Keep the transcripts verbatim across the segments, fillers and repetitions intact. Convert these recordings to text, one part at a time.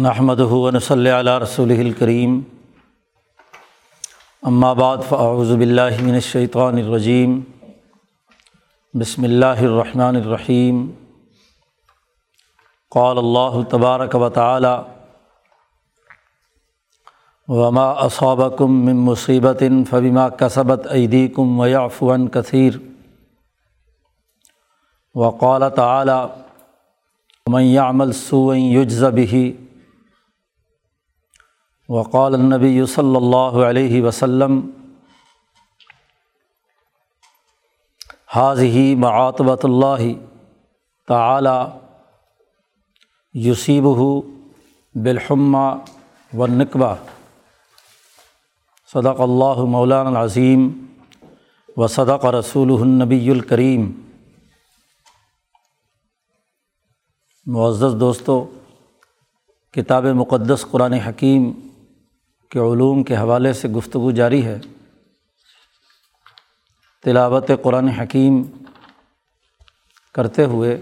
نحمدہ و نصلی علی رسولہ الکریم، اما بعد فاعوذ باللہ من الشیطان الرجیم، بسم اللہ الرحمن الرحیم۔ قال اللہ تبارک و تعالی وما اصابکم من مصیبت فبما کسبت ایدیکم ویعفو عن کثیر، وقال تعالی ومن یعمل سوءا یجز بہ، وقال النبی صلی اللہ علیہ وسلم ہذہ معاتبۃ اللہ تعالی یصیبہ بالحمى والنکبہ، صدق اللہ مولانا العظیم وصدق رسولہ النبی الکریم۔ معزز دوستو، کتاب مقدس قرآن حکیم کے علوم کے حوالے سے گفتگو جاری ہے۔ تلاوت قرآن حکیم کرتے ہوئے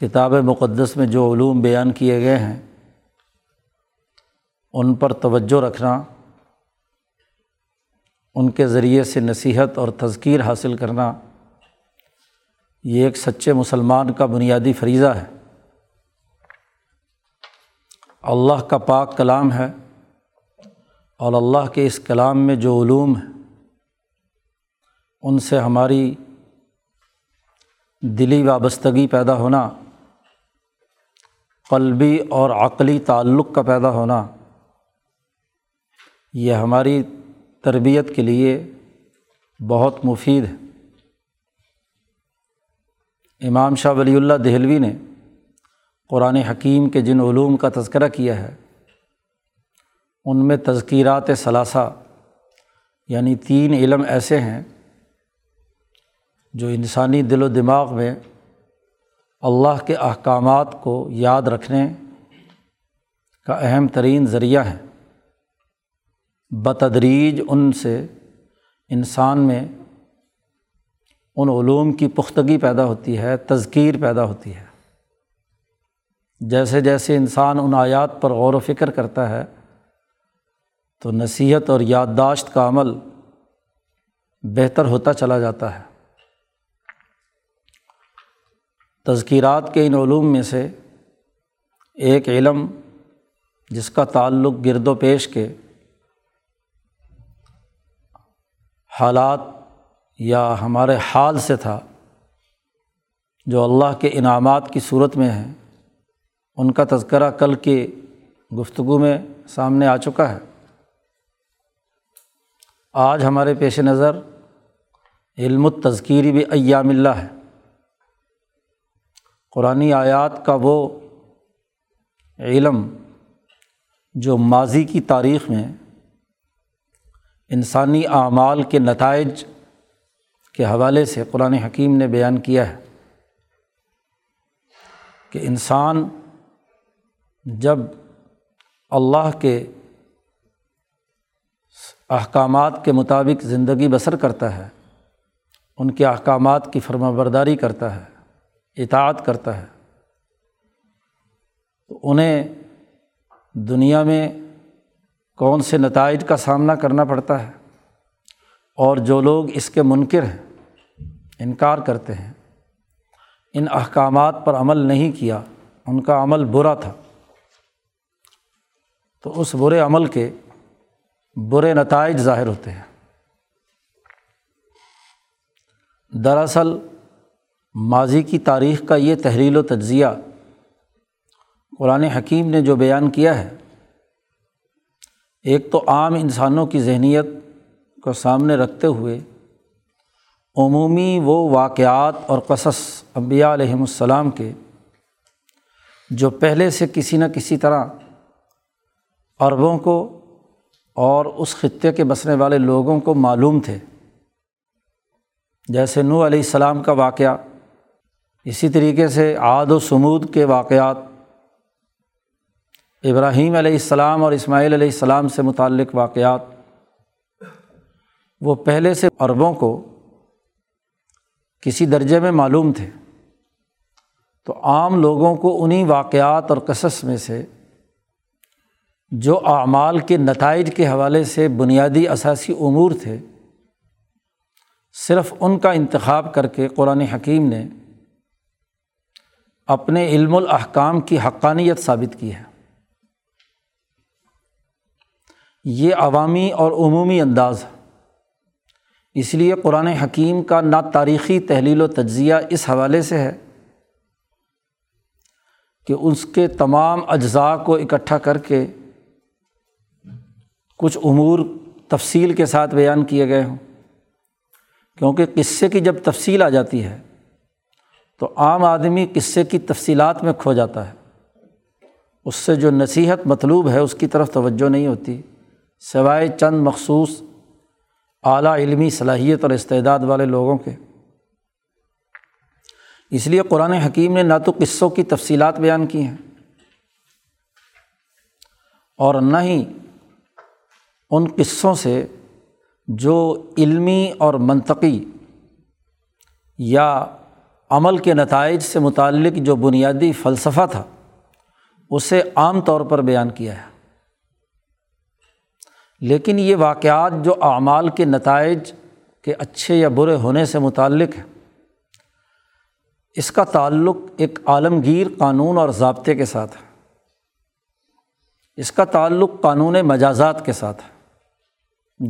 کتاب مقدس میں جو علوم بیان کیے گئے ہیں ان پر توجہ رکھنا، ان کے ذریعے سے نصیحت اور تذکیر حاصل کرنا، یہ ایک سچے مسلمان کا بنیادی فریضہ ہے۔ اللہ کا پاک کلام ہے اور اللہ کے اس کلام میں جو علوم ہیں ان سے ہماری دلی وابستگی پیدا ہونا، قلبی اور عقلی تعلق کا پیدا ہونا، یہ ہماری تربیت کے لیے بہت مفید ہے۔ امام شاہ ولی اللہ دہلوی نے قرآن حکیم کے جن علوم کا تذکرہ کیا ہے ان میں تذکیرات ثلاثہ، یعنی تین علم ایسے ہیں جو انسانی دل و دماغ میں اللہ کے احکامات کو یاد رکھنے کا اہم ترین ذریعہ ہے۔ بتدریج ان سے انسان میں ان علوم کی پختگی پیدا ہوتی ہے، تذکیر پیدا ہوتی ہے۔ جیسے جیسے انسان ان آیات پر غور و فکر کرتا ہے تو نصیحت اور یادداشت کا عمل بہتر ہوتا چلا جاتا ہے۔ تذکیرات کے ان علوم میں سے ایک علم جس کا تعلق گرد و پیش کے حالات یا ہمارے حال سے تھا، جو اللہ کے انعامات کی صورت میں ہیں، ان کا تذکرہ کل کی گفتگو میں سامنے آ چکا ہے۔ آج ہمارے پیش نظر علم التذکیری بایام اللہ ہے، قرآنی آیات کا وہ علم جو ماضی کی تاریخ میں انسانی اعمال کے نتائج کے حوالے سے قرآن حکیم نے بیان کیا ہے کہ انسان جب اللہ کے احکامات کے مطابق زندگی بسر کرتا ہے، ان کے احکامات کی فرمانبرداری کرتا ہے، اطاعت کرتا ہے، تو انہیں دنیا میں کون سے نتائج کا سامنا کرنا پڑتا ہے، اور جو لوگ اس کے منکر ہیں، انکار کرتے ہیں، ان احکامات پر عمل نہیں کیا، ان کا عمل برا تھا، تو اس برے عمل کے برے نتائج ظاہر ہوتے ہیں۔ دراصل ماضی کی تاریخ کا یہ تحلیل و تجزیہ قرآن حکیم نے جو بیان کیا ہے، ایک تو عام انسانوں کی ذہنیت کو سامنے رکھتے ہوئے عمومی وہ واقعات اور قصص انبیاء علیہ السلام کے جو پہلے سے کسی نہ کسی طرح عربوں کو اور اس خطے کے بسنے والے لوگوں کو معلوم تھے، جیسے نوح علیہ السلام کا واقعہ، اسی طریقے سے عاد و ثمود کے واقعات، ابراہیم علیہ السلام اور اسماعیل علیہ السلام سے متعلق واقعات، وہ پہلے سے عربوں کو کسی درجے میں معلوم تھے، تو عام لوگوں کو انہی واقعات اور قصص میں سے جو اعمال کے نتائج کے حوالے سے بنیادی اساسی امور تھے، صرف ان کا انتخاب کر کے قرآن حکیم نے اپنے علم الاحکام کی حقانیت ثابت کی ہے۔ یہ عوامی اور عمومی انداز ہے، اس لیے قرآن حکیم کا نہ تاریخی تحلیل و تجزیہ اس حوالے سے ہے کہ اس کے تمام اجزاء کو اکٹھا کر کے کچھ امور تفصیل کے ساتھ بیان کیے گئے ہوں، کیونکہ قصے کی جب تفصیل آ جاتی ہے تو عام آدمی قصے کی تفصیلات میں کھو جاتا ہے، اس سے جو نصیحت مطلوب ہے اس کی طرف توجہ نہیں ہوتی، سوائے چند مخصوص اعلیٰ علمی صلاحیت اور استعداد والے لوگوں کے۔ اس لیے قرآن حکیم نے نہ تو قصوں کی تفصیلات بیان کی ہیں اور نہ ہی ان قصوں سے جو علمی اور منطقی یا عمل کے نتائج سے متعلق جو بنیادی فلسفہ تھا اسے عام طور پر بیان کیا ہے، لیکن یہ واقعات جو اعمال کے نتائج کے اچھے یا برے ہونے سے متعلق ہے، اس کا تعلق ایک عالمگیر قانون اور ضابطے کے ساتھ ہے، اس کا تعلق قانون مجازات کے ساتھ ہے۔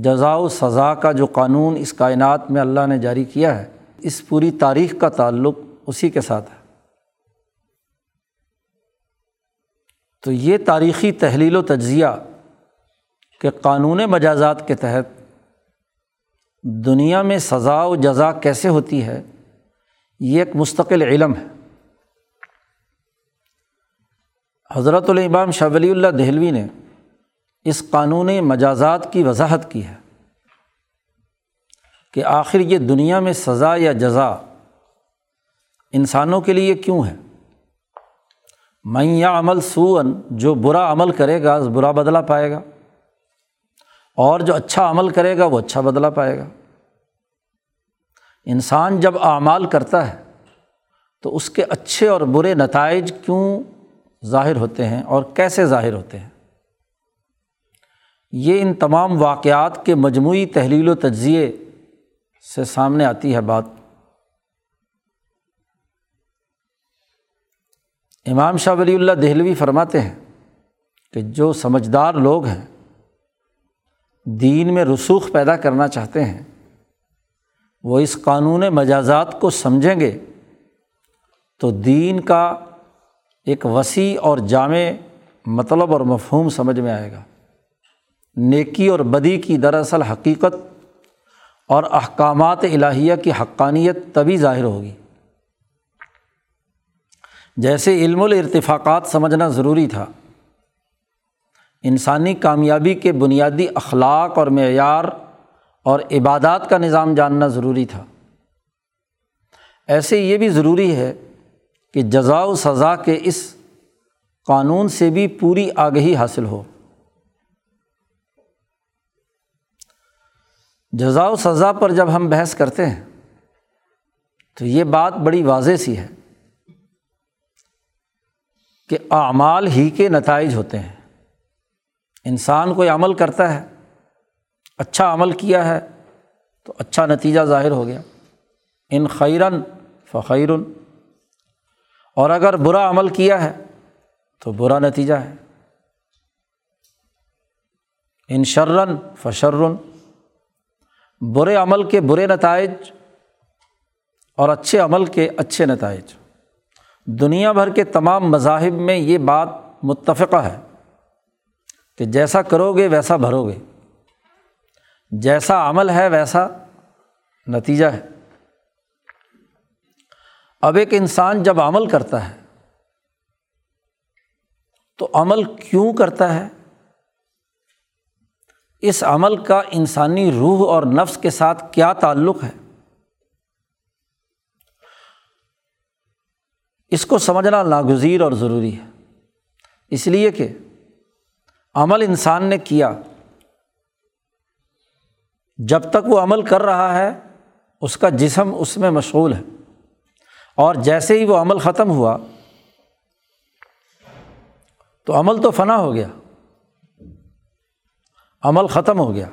جزا و سزا کا جو قانون اس کائنات میں اللہ نے جاری کیا ہے، اس پوری تاریخ کا تعلق اسی کے ساتھ ہے۔ تو یہ تاریخی تحلیل و تجزیہ کہ قانون مجازات کے تحت دنیا میں سزا و جزا کیسے ہوتی ہے، یہ ایک مستقل علم ہے۔ حضرت الامام شاہ ولی اللہ دہلوی نے اس قانون مجازات کی وضاحت کی ہے کہ آخر یہ دنیا میں سزا یا جزا انسانوں کے لیے کیوں ہے۔ من یعمل سوءا، جو برا عمل کرے گا برا بدلہ پائے گا، اور جو اچھا عمل کرے گا وہ اچھا بدلہ پائے گا۔ انسان جب اعمال کرتا ہے تو اس کے اچھے اور برے نتائج کیوں ظاہر ہوتے ہیں اور کیسے ظاہر ہوتے ہیں، یہ ان تمام واقعات کے مجموعی تحلیل و تجزیے سے سامنے آتی ہے بات۔ امام شاہ ولی اللہ دہلوی فرماتے ہیں کہ جو سمجھدار لوگ ہیں، دین میں رسوخ پیدا کرنا چاہتے ہیں، وہ اس قانون مجازات کو سمجھیں گے تو دین کا ایک وسیع اور جامع مطلب اور مفہوم سمجھ میں آئے گا۔ نیکی اور بدی کی دراصل حقیقت اور احکامات الہیہ کی حقانیت تبھی ظاہر ہوگی۔ جیسے علم الارتفاقات سمجھنا ضروری تھا، انسانی کامیابی کے بنیادی اخلاق اور معیار اور عبادات کا نظام جاننا ضروری تھا، ایسے یہ بھی ضروری ہے کہ جزا و سزا کے اس قانون سے بھی پوری آگہی حاصل ہو۔ جزا و سزا پر جب ہم بحث کرتے ہیں تو یہ بات بڑی واضح سی ہے کہ اعمال ہی کے نتائج ہوتے ہیں۔ انسان کوئی عمل کرتا ہے، اچھا عمل کیا ہے تو اچھا نتیجہ ظاہر ہو گیا، ان خیرن فخیرن، اور اگر برا عمل کیا ہے تو برا نتیجہ ہے، ان شرن فشرن، برے عمل کے برے نتائج اور اچھے عمل کے اچھے نتائج۔ دنیا بھر کے تمام مذاہب میں یہ بات متفقہ ہے کہ جیسا کرو گے ویسا بھرو گے، جیسا عمل ہے ویسا نتیجہ ہے۔ اب ایک انسان جب عمل کرتا ہے تو عمل کیوں کرتا ہے، اس عمل کا انسانی روح اور نفس کے ساتھ کیا تعلق ہے، اس کو سمجھنا ناگزیر اور ضروری ہے۔ اس لیے کہ عمل انسان نے کیا، جب تک وہ عمل کر رہا ہے اس کا جسم اس میں مشغول ہے، اور جیسے ہی وہ عمل ختم ہوا تو عمل تو فنا ہو گیا، عمل ختم ہو گیا،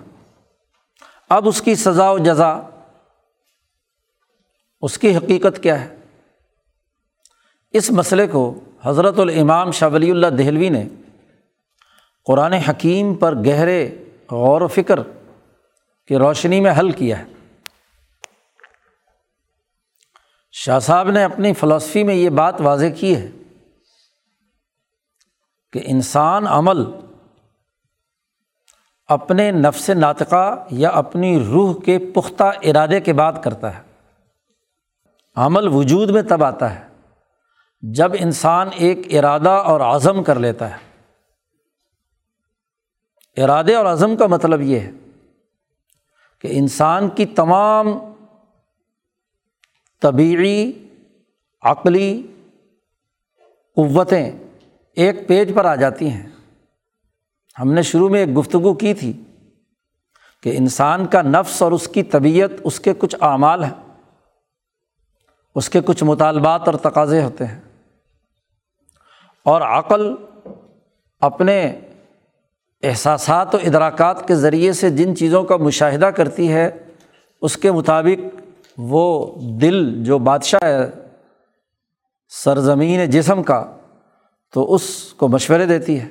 اب اس کی سزا و جزا، اس کی حقیقت کیا ہے؟ اس مسئلے کو حضرت الامام شاہ ولی اللہ دہلوی نے قرآن حکیم پر گہرے غور و فکر کی روشنی میں حل کیا ہے۔ شاہ صاحب نے اپنی فلسفی میں یہ بات واضح کی ہے کہ انسان عمل اپنے نفس ناطقہ یا اپنی روح کے پختہ ارادے کے بعد کرتا ہے، عمل وجود میں تب آتا ہے جب انسان ایک ارادہ اور عزم کر لیتا ہے۔ ارادے اور عزم کا مطلب یہ ہے کہ انسان کی تمام طبیعی عقلی قوتیں ایک پیج پر آ جاتی ہیں۔ ہم نے شروع میں ایک گفتگو کی تھی کہ انسان کا نفس اور اس کی طبیعت، اس کے کچھ اعمال ہیں، اس کے کچھ مطالبات اور تقاضے ہوتے ہیں، اور عقل اپنے احساسات و ادراکات کے ذریعے سے جن چیزوں کا مشاہدہ کرتی ہے اس کے مطابق وہ دل جو بادشاہ ہے سرزمین جسم کا، تو اس کو مشورے دیتی ہے۔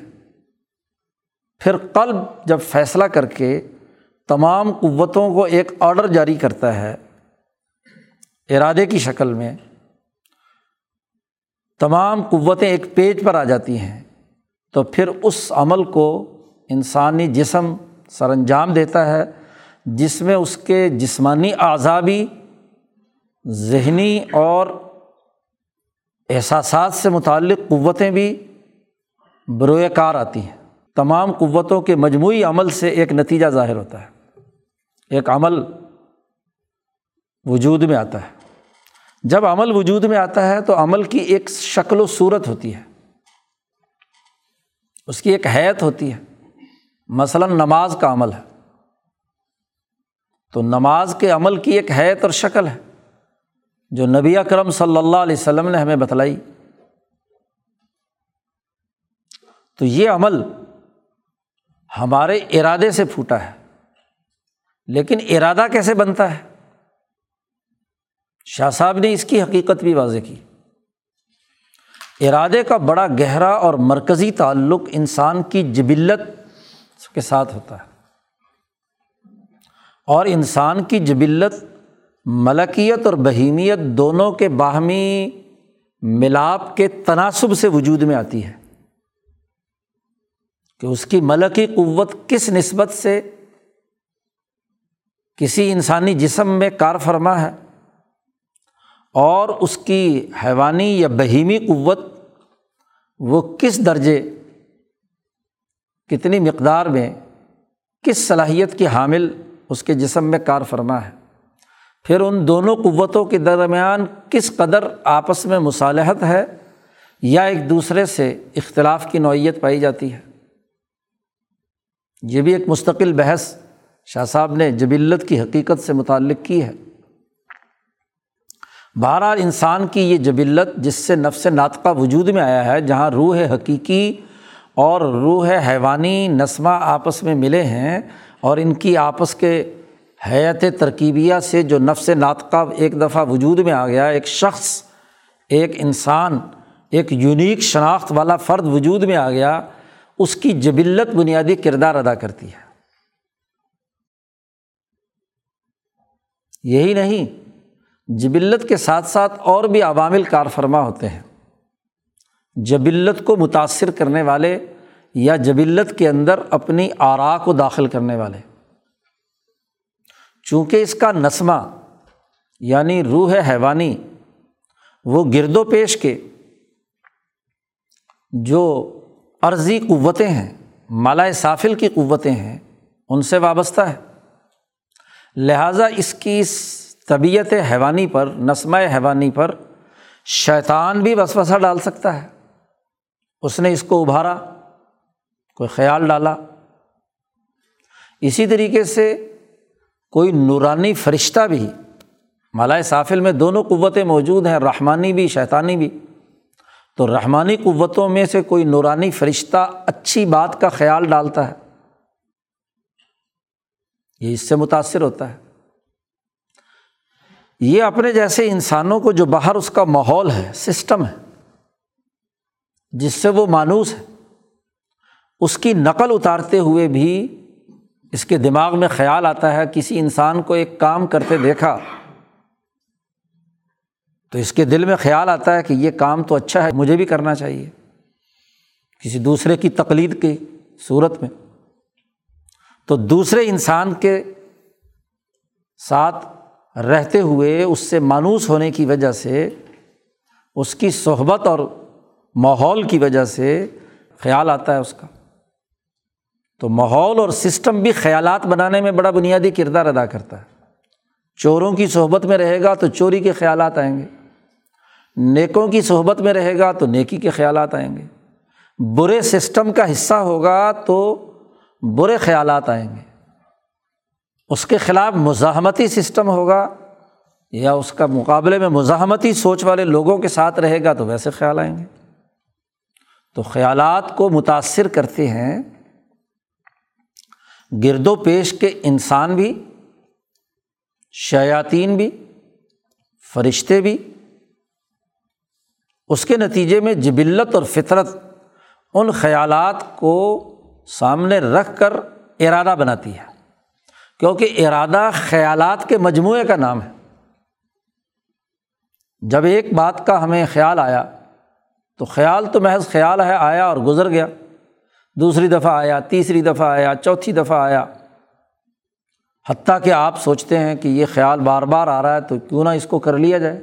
پھر قلب جب فیصلہ کر کے تمام قوتوں کو ایک آرڈر جاری کرتا ہے ارادے کی شکل میں، تمام قوتیں ایک پیج پر آ جاتی ہیں، تو پھر اس عمل کو انسانی جسم سر انجام دیتا ہے، جس میں اس کے جسمانی اعضاء بھی ذہنی اور احساسات سے متعلق قوتیں بھی بروئے کار آتی ہیں۔ تمام قوتوں کے مجموعی عمل سے ایک نتیجہ ظاہر ہوتا ہے، ایک عمل وجود میں آتا ہے۔ جب عمل وجود میں آتا ہے تو عمل کی ایک شکل و صورت ہوتی ہے، اس کی ایک حیت ہوتی ہے۔ مثلا نماز کا عمل ہے تو نماز کے عمل کی ایک حیت اور شکل ہے جو نبی اکرم صلی اللہ علیہ وسلم نے ہمیں بتلائی۔ تو یہ عمل ہمارے ارادے سے پھوٹا ہے، لیکن ارادہ کیسے بنتا ہے؟ شاہ صاحب نے اس کی حقیقت بھی واضح کی۔ ارادے کا بڑا گہرا اور مرکزی تعلق انسان کی جبلت کے ساتھ ہوتا ہے، اور انسان کی جبلت ملکیت اور بہیمیت دونوں کے باہمی ملاپ کے تناسب سے وجود میں آتی ہے کہ اس کی ملکی قوت کس نسبت سے کسی انسانی جسم میں کار فرما ہے، اور اس کی حیوانی یا بہیمی قوت وہ کس درجے، کتنی مقدار میں، کس صلاحیت کی حامل اس کے جسم میں کار فرما ہے۔ پھر ان دونوں قوتوں کے درمیان کس قدر آپس میں مصالحت ہے یا ایک دوسرے سے اختلاف کی نوعیت پائی جاتی ہے، یہ بھی ایک مستقل بحث شاہ صاحب نے جبلت کی حقیقت سے متعلق کی ہے۔ بہرحال انسان کی یہ جبلت جس سے نفس ناطقہ وجود میں آیا ہے، جہاں روح حقیقی اور روح حیوانی نسمہ آپس میں ملے ہیں، اور ان کی آپس کے حیات ترکیبیہ سے جو نفس ناطقہ ایک دفعہ وجود میں آ گیا، ایک شخص، ایک انسان، ایک یونیک شناخت والا فرد وجود میں آ گیا، اس کی جبلت بنیادی کردار ادا کرتی ہے۔ یہی نہیں، جبلت کے ساتھ ساتھ اور بھی عوامل کار فرما ہوتے ہیں۔ جبلت کو متاثر کرنے والے یا جبلت کے اندر اپنی آراء کو داخل کرنے والے، چونکہ اس کا نسمہ یعنی روح حیوانی وہ گرد و پیش کے جو عرضی قوتیں ہیں، مالائے سافل کی قوتیں ہیں، ان سے وابستہ ہے، لہٰذا اس کی اس طبیعت حیوانی پر، نسمہ حیوانی پر شیطان بھی وسوسہ ڈال سکتا ہے۔ اس نے اس کو ابھارا، کوئی خیال ڈالا۔ اسی طریقے سے کوئی نورانی فرشتہ بھی ملائے سافل میں دونوں قوتیں موجود ہیں، رحمانی بھی شیطانی بھی۔ تو رحمانی قوتوں میں سے کوئی نورانی فرشتہ اچھی بات کا خیال ڈالتا ہے، یہ اس سے متاثر ہوتا ہے۔ یہ اپنے جیسے انسانوں کو جو باہر اس کا ماحول ہے، سسٹم ہے جس سے وہ مانوس ہے، اس کی نقل اتارتے ہوئے بھی اس کے دماغ میں خیال آتا ہے۔ کسی انسان کو ایک کام کرتے دیکھا تو اس کے دل میں خیال آتا ہے کہ یہ کام تو اچھا ہے، مجھے بھی کرنا چاہیے، کسی دوسرے کی تقلید کی صورت میں۔ تو دوسرے انسان کے ساتھ رہتے ہوئے اس سے مانوس ہونے کی وجہ سے، اس کی صحبت اور ماحول کی وجہ سے خیال آتا ہے اس کا۔ تو ماحول اور سسٹم بھی خیالات بنانے میں بڑا بنیادی کردار ادا کرتا ہے۔ چوروں کی صحبت میں رہے گا تو چوری کے خیالات آئیں گے، نیکوں کی صحبت میں رہے گا تو نیکی کے خیالات آئیں گے، برے سسٹم کا حصہ ہوگا تو برے خیالات آئیں گے، اس کے خلاف مزاحمتی سسٹم ہوگا یا اس کا مقابلے میں مزاحمتی سوچ والے لوگوں کے ساتھ رہے گا تو ویسے خیال آئیں گے۔ تو خیالات کو متاثر کرتے ہیں گرد و پیش کے انسان بھی، شیاطین بھی، فرشتے بھی۔ اس کے نتیجے میں جبلت اور فطرت ان خیالات کو سامنے رکھ کر ارادہ بناتی ہے، کیونکہ ارادہ خیالات کے مجموعے کا نام ہے۔ جب ایک بات کا ہمیں خیال آیا تو خیال تو محض خیال ہے، آیا اور گزر گیا، دوسری دفعہ آیا، تیسری دفعہ آیا، چوتھی دفعہ آیا، حتیٰ کہ آپ سوچتے ہیں کہ یہ خیال بار بار آ رہا ہے تو کیوں نہ اس کو کر لیا جائے۔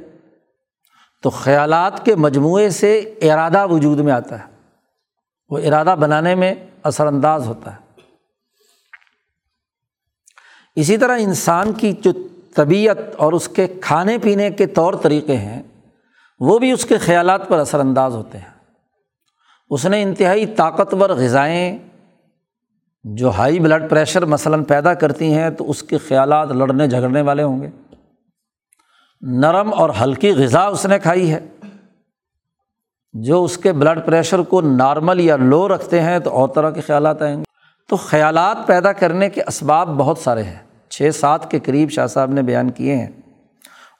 تو خیالات کے مجموعے سے ارادہ وجود میں آتا ہے، وہ ارادہ بنانے میں اثر انداز ہوتا ہے۔ اسی طرح انسان کی جو طبیعت اور اس کے کھانے پینے کے طور طریقے ہیں، وہ بھی اس کے خیالات پر اثر انداز ہوتے ہیں۔ اس نے انتہائی طاقتور غذائیں جو ہائی بلڈ پریشر مثلاً پیدا کرتی ہیں تو اس کے خیالات لڑنے جھگڑنے والے ہوں گے۔ نرم اور ہلکی غذا اس نے کھائی ہے جو اس کے بلڈ پریشر کو نارمل یا لو رکھتے ہیں تو اور طرح کے خیالات آئیں گے۔ تو خیالات پیدا کرنے کے اسباب بہت سارے ہیں، چھ سات کے قریب شاہ صاحب نے بیان کیے ہیں۔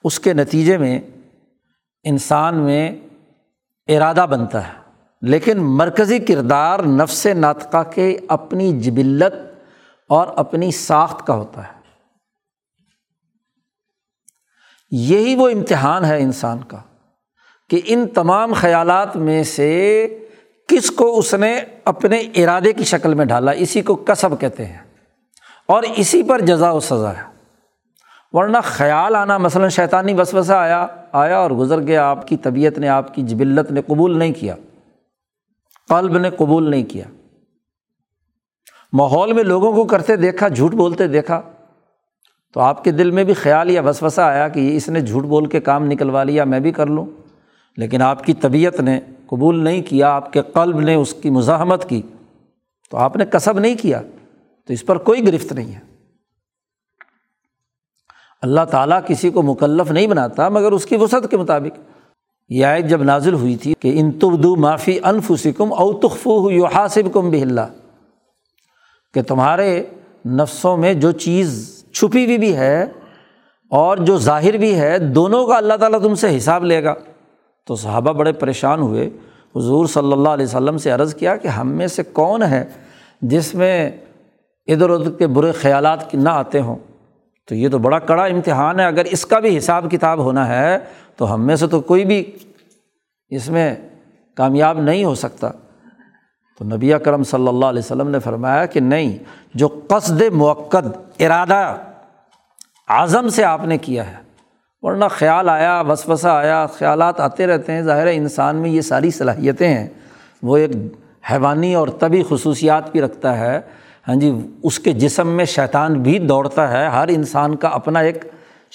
اس کے نتیجے میں انسان میں ارادہ بنتا ہے، لیکن مرکزی کردار نفس ناطقہ کے اپنی جبلت اور اپنی ساخت کا ہوتا ہے۔ یہی وہ امتحان ہے انسان کا کہ ان تمام خیالات میں سے کس کو اس نے اپنے ارادے کی شکل میں ڈھالا، اسی کو کسب کہتے ہیں، اور اسی پر جزا و سزا ہے۔ ورنہ خیال آنا، مثلا شیطانی وسوسہ آیا آیا اور گزر گیا، آپ کی طبیعت نے، آپ کی جبلت نے قبول نہیں کیا، قلب نے قبول نہیں کیا، ماحول میں لوگوں کو کرتے دیکھا، جھوٹ بولتے دیکھا، تو آپ کے دل میں بھی خیال یا وسوسہ آیا کہ اس نے جھوٹ بول کے کام نکلوا لیا، میں بھی کر لوں، لیکن آپ کی طبیعت نے قبول نہیں کیا، آپ کے قلب نے اس کی مزاحمت کی، تو آپ نے قصب نہیں کیا، تو اس پر کوئی گرفت نہیں ہے۔ اللہ تعالیٰ کسی کو مکلف نہیں بناتا مگر اس کی وسعت کے مطابق۔ یہ آیت جب نازل ہوئی تھی کہ ان تبدوا ما فی انفسکم او تخفوہ یحاسبکم بہ اللہ، کہ تمہارے نفسوں میں جو چیز چھپی ہوئی بھی ہے اور جو ظاہر بھی ہے، دونوں کا اللہ تعالیٰ تم سے حساب لے گا۔ تو صحابہ بڑے پریشان ہوئے، حضور صلی اللہ علیہ وسلم سے عرض کیا کہ ہم میں سے کون ہے جس میں ادھر ادھر کے برے خیالات نہ آتے ہوں؟ تو یہ تو بڑا کڑا امتحان ہے، اگر اس کا بھی حساب کتاب ہونا ہے تو ہم میں سے تو کوئی بھی اس میں کامیاب نہیں ہو سکتا۔ تو نبی اکرم صلی اللہ علیہ وسلم نے فرمایا کہ نہیں، جو قصد موقد، ارادہ عزم سے آپ نے کیا ہے، ورنہ خیال آیا، وسوسہ آیا، خیالات آتے رہتے ہیں۔ ظاہر ہے انسان میں یہ ساری صلاحیتیں ہیں، وہ ایک حیوانی اور طبعی خصوصیات بھی رکھتا ہے، ہاں جی، اس کے جسم میں شیطان بھی دوڑتا ہے، ہر انسان کا اپنا ایک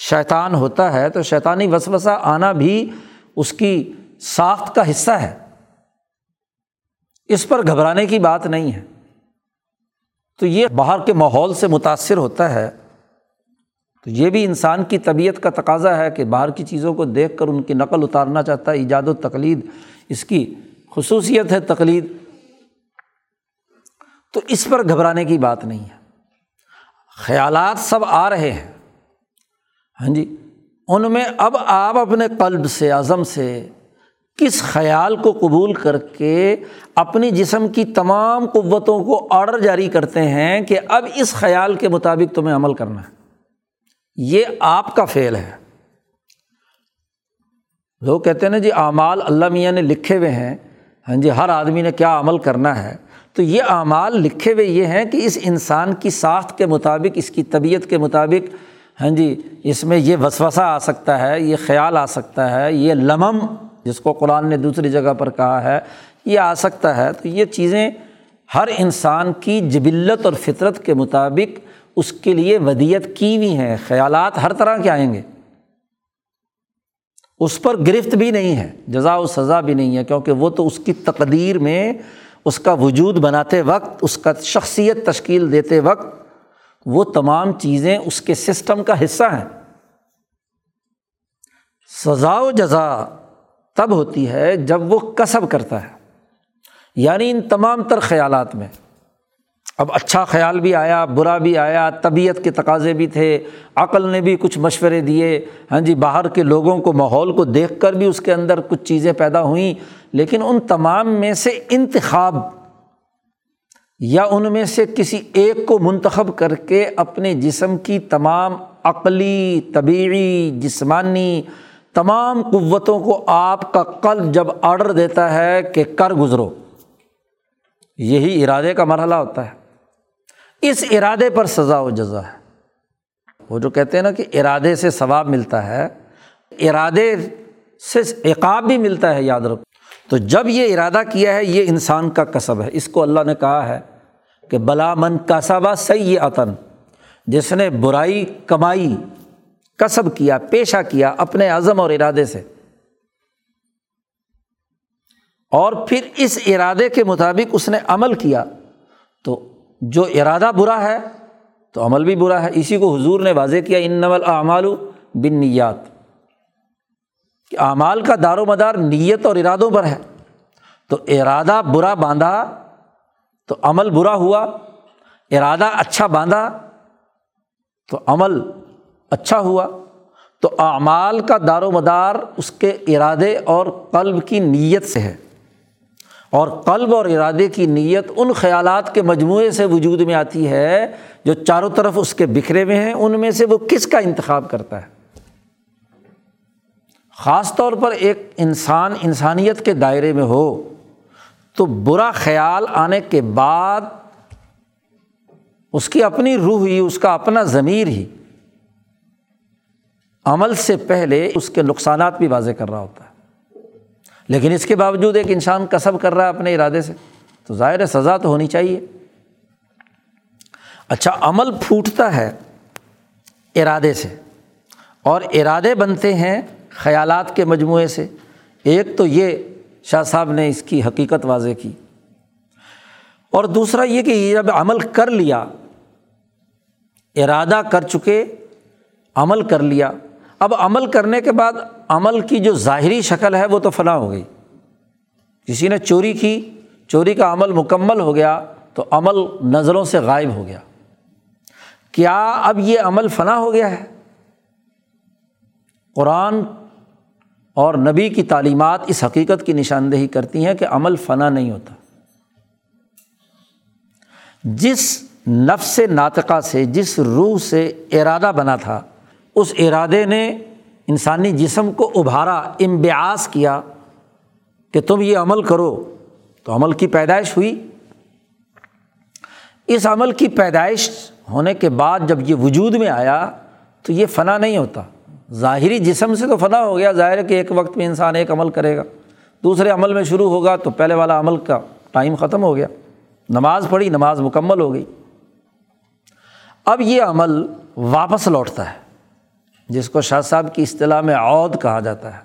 شیطان ہوتا ہے، تو شیطانی وسوسہ آنا بھی اس کی ساخت کا حصہ ہے، اس پر گھبرانے کی بات نہیں ہے۔ تو یہ باہر کے ماحول سے متاثر ہوتا ہے، تو تو یہ بھی انسان کی طبیعت کا تقاضا ہے کہ باہر کی چیزوں کو دیکھ کر ان کی نقل اتارنا چاہتا ہے۔ ایجاد و تقلید اس کی خصوصیت ہے، تقلید، تو اس پر گھبرانے کی بات نہیں ہے۔ خیالات سب آ رہے ہیں، ہاں جی، ان میں اب آپ اپنے قلب سے، عزم سے کس خیال کو قبول کر کے اپنی جسم کی تمام قوتوں کو آرڈر جاری کرتے ہیں کہ اب اس خیال کے مطابق تمہیں عمل کرنا ہے۔ یہ آپ کا فعل ہے۔ لوگ کہتے ہیں نا جی اعمال اللہ میاں نے لکھے ہوئے ہیں، ہاں جی، ہر آدمی نے کیا عمل کرنا ہے، تو یہ اعمال لکھے ہوئے یہ ہیں کہ اس انسان کی ساخت کے مطابق، اس کی طبیعت کے مطابق، ہاں جی، اس میں یہ وسوسہ آ سکتا ہے، یہ خیال آ سکتا ہے، یہ لمم جس کو قرآن نے دوسری جگہ پر کہا ہے یہ آ سکتا ہے۔ تو یہ چیزیں ہر انسان کی جبلت اور فطرت کے مطابق اس کے لیے ودیت کی ہوئی ہیں۔ خیالات ہر طرح کے آئیں گے، اس پر گرفت بھی نہیں ہے، جزا و سزا بھی نہیں ہے، کیونکہ وہ تو اس کی تقدیر میں، اس کا وجود بناتے وقت، اس کا شخصیت تشکیل دیتے وقت، وہ تمام چیزیں اس کے سسٹم کا حصہ ہیں۔ سزا و جزا تب ہوتی ہے جب وہ کسب کرتا ہے، یعنی ان تمام تر خیالات میں، اب اچھا خیال بھی آیا، برا بھی آیا، طبیعت کے تقاضے بھی تھے، عقل نے بھی کچھ مشورے دیے، ہاں جی، باہر کے لوگوں کو، ماحول کو دیکھ کر بھی اس کے اندر کچھ چیزیں پیدا ہوئیں، لیکن ان تمام میں سے انتخاب یا ان میں سے کسی ایک کو منتخب کر کے اپنے جسم کی تمام عقلی، طبیعی، جسمانی تمام قوتوں کو آپ کا قلب جب آرڈر دیتا ہے کہ کر گزرو، یہی ارادے کا مرحلہ ہوتا ہے۔ اس ارادے پر سزا و جزا ہے۔ وہ جو کہتے ہیں نا کہ ارادے سے ثواب ملتا ہے، ارادے سے عقاب بھی ملتا ہے، یاد رکھو۔ تو جب یہ ارادہ کیا ہے، یہ انسان کا کسب ہے۔ اس کو اللہ نے کہا ہے کہ بلا من کسب سیئۃ، جس نے برائی کمائی، کسب کیا، پیشہ کیا اپنے عزم اور ارادے سے، اور پھر اس ارادے کے مطابق اس نے عمل کیا، تو جو ارادہ برا ہے تو عمل بھی برا ہے۔ اسی کو حضور نے واضح کیا، انما الاعمال بالنیات، کہ اعمال کا دار و مدار نیت اور ارادوں پر ہے۔ تو ارادہ برا باندھا تو عمل برا ہوا، ارادہ اچھا باندھا تو عمل اچھا ہوا۔ تو اعمال کا دار و مدار اس کے ارادے اور قلب کی نیت سے ہے، اور قلب اور ارادے کی نیت ان خیالات کے مجموعے سے وجود میں آتی ہے جو چاروں طرف اس کے بکھرے ہوئے ہیں، ان میں سے وہ کس کا انتخاب کرتا ہے۔ خاص طور پر ایک انسان انسانیت کے دائرے میں ہو تو برا خیال آنے کے بعد اس کی اپنی روح ہی، اس کا اپنا ضمیر ہی عمل سے پہلے اس کے نقصانات بھی واضح کر رہا ہوتا ہے، لیکن اس کے باوجود ایک انسان کسب کر رہا ہے اپنے ارادے سے، تو ظاہر ہے سزا تو ہونی چاہیے۔ اچھا، عمل پھوٹتا ہے ارادے سے، اور ارادے بنتے ہیں خیالات کے مجموعے سے۔ ایک تو یہ شاہ صاحب نے اس کی حقیقت واضح کی، اور دوسرا یہ کہ یہ جب عمل کر لیا، ارادہ کر چکے، عمل کر لیا، اب عمل کرنے کے بعد عمل کی جو ظاہری شکل ہے وہ تو فنا ہو گئی۔ کسی نے چوری کی، چوری کا عمل مکمل ہو گیا تو عمل نظروں سے غائب ہو گیا، کیا اب یہ عمل فنا ہو گیا ہے؟ قرآن اور نبی کی تعلیمات اس حقیقت کی نشاندہی کرتی ہیں کہ عمل فنا نہیں ہوتا۔ جس نفس ناطقہ سے، جس روح سے ارادہ بنا تھا، اس ارادے نے انسانی جسم کو ابھارا، انبعاث کیا کہ تم یہ عمل کرو، تو عمل کی پیدائش ہوئی۔ اس عمل کی پیدائش ہونے کے بعد جب یہ وجود میں آیا تو یہ فنا نہیں ہوتا، ظاہری جسم سے تو فنا ہو گیا۔ ظاہر ہے کہ ایک وقت میں انسان ایک عمل کرے گا، دوسرے عمل میں شروع ہوگا، تو پہلے والا عمل کا ٹائم ختم ہو گیا، نماز پڑھی، نماز مکمل ہو گئی۔ اب یہ عمل واپس لوٹتا ہے، جس کو شاہ صاحب کی اصطلاح میں عود کہا جاتا ہے،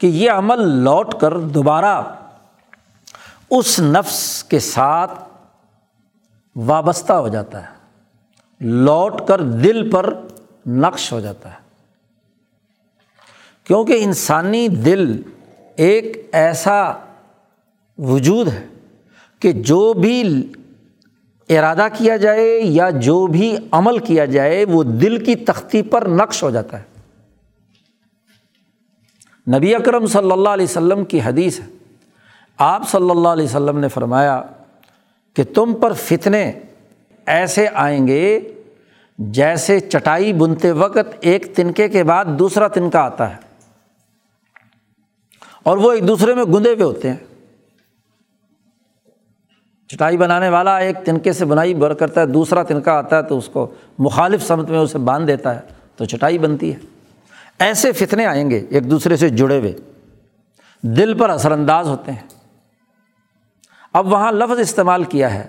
کہ یہ عمل لوٹ کر دوبارہ اس نفس کے ساتھ وابستہ ہو جاتا ہے، لوٹ کر دل پر نقش ہو جاتا ہے، کیونکہ انسانی دل ایک ایسا وجود ہے کہ جو بھی ارادہ کیا جائے یا جو بھی عمل کیا جائے وہ دل کی تختی پر نقش ہو جاتا ہے۔ نبی اکرم صلی اللہ علیہ وسلم کی حدیث ہے، آپ صلی اللہ علیہ وسلم نے فرمایا کہ تم پر فتنے ایسے آئیں گے جیسے چٹائی بنتے وقت ایک تنکے کے بعد دوسرا تنکا آتا ہے اور وہ ایک دوسرے میں گندے ہوئے ہوتے ہیں۔ چٹائی بنانے والا ایک تنکے سے بنائی بھر کرتا ہے، دوسرا تنکا آتا ہے تو اس کو مخالف سمت میں اسے باندھ دیتا ہے تو چٹائی بنتی ہے۔ ایسے فتنے آئیں گے ایک دوسرے سے جڑے ہوئے، دل پر اثر انداز ہوتے ہیں۔ اب وہاں لفظ استعمال کیا ہے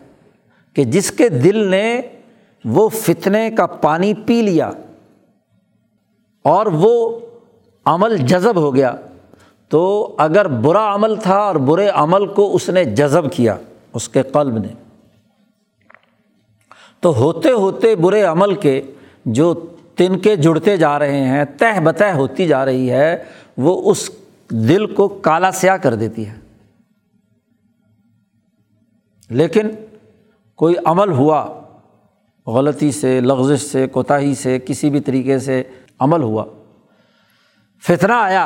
کہ جس کے دل نے وہ فتنے کا پانی پی لیا اور وہ عمل جذب ہو گیا، تو اگر برا عمل تھا اور برے عمل کو اس نے جذب کیا اس کے قلب نے، تو ہوتے ہوتے برے عمل کے جو تنکے جڑتے جا رہے ہیں، تہ بتہ ہوتی جا رہی ہے، وہ اس دل کو کالا سیاہ کر دیتی ہے۔ لیکن کوئی عمل ہوا، غلطی سے، لغزش سے، کوتاہی سے، کسی بھی طریقے سے عمل ہوا، فتنہ آیا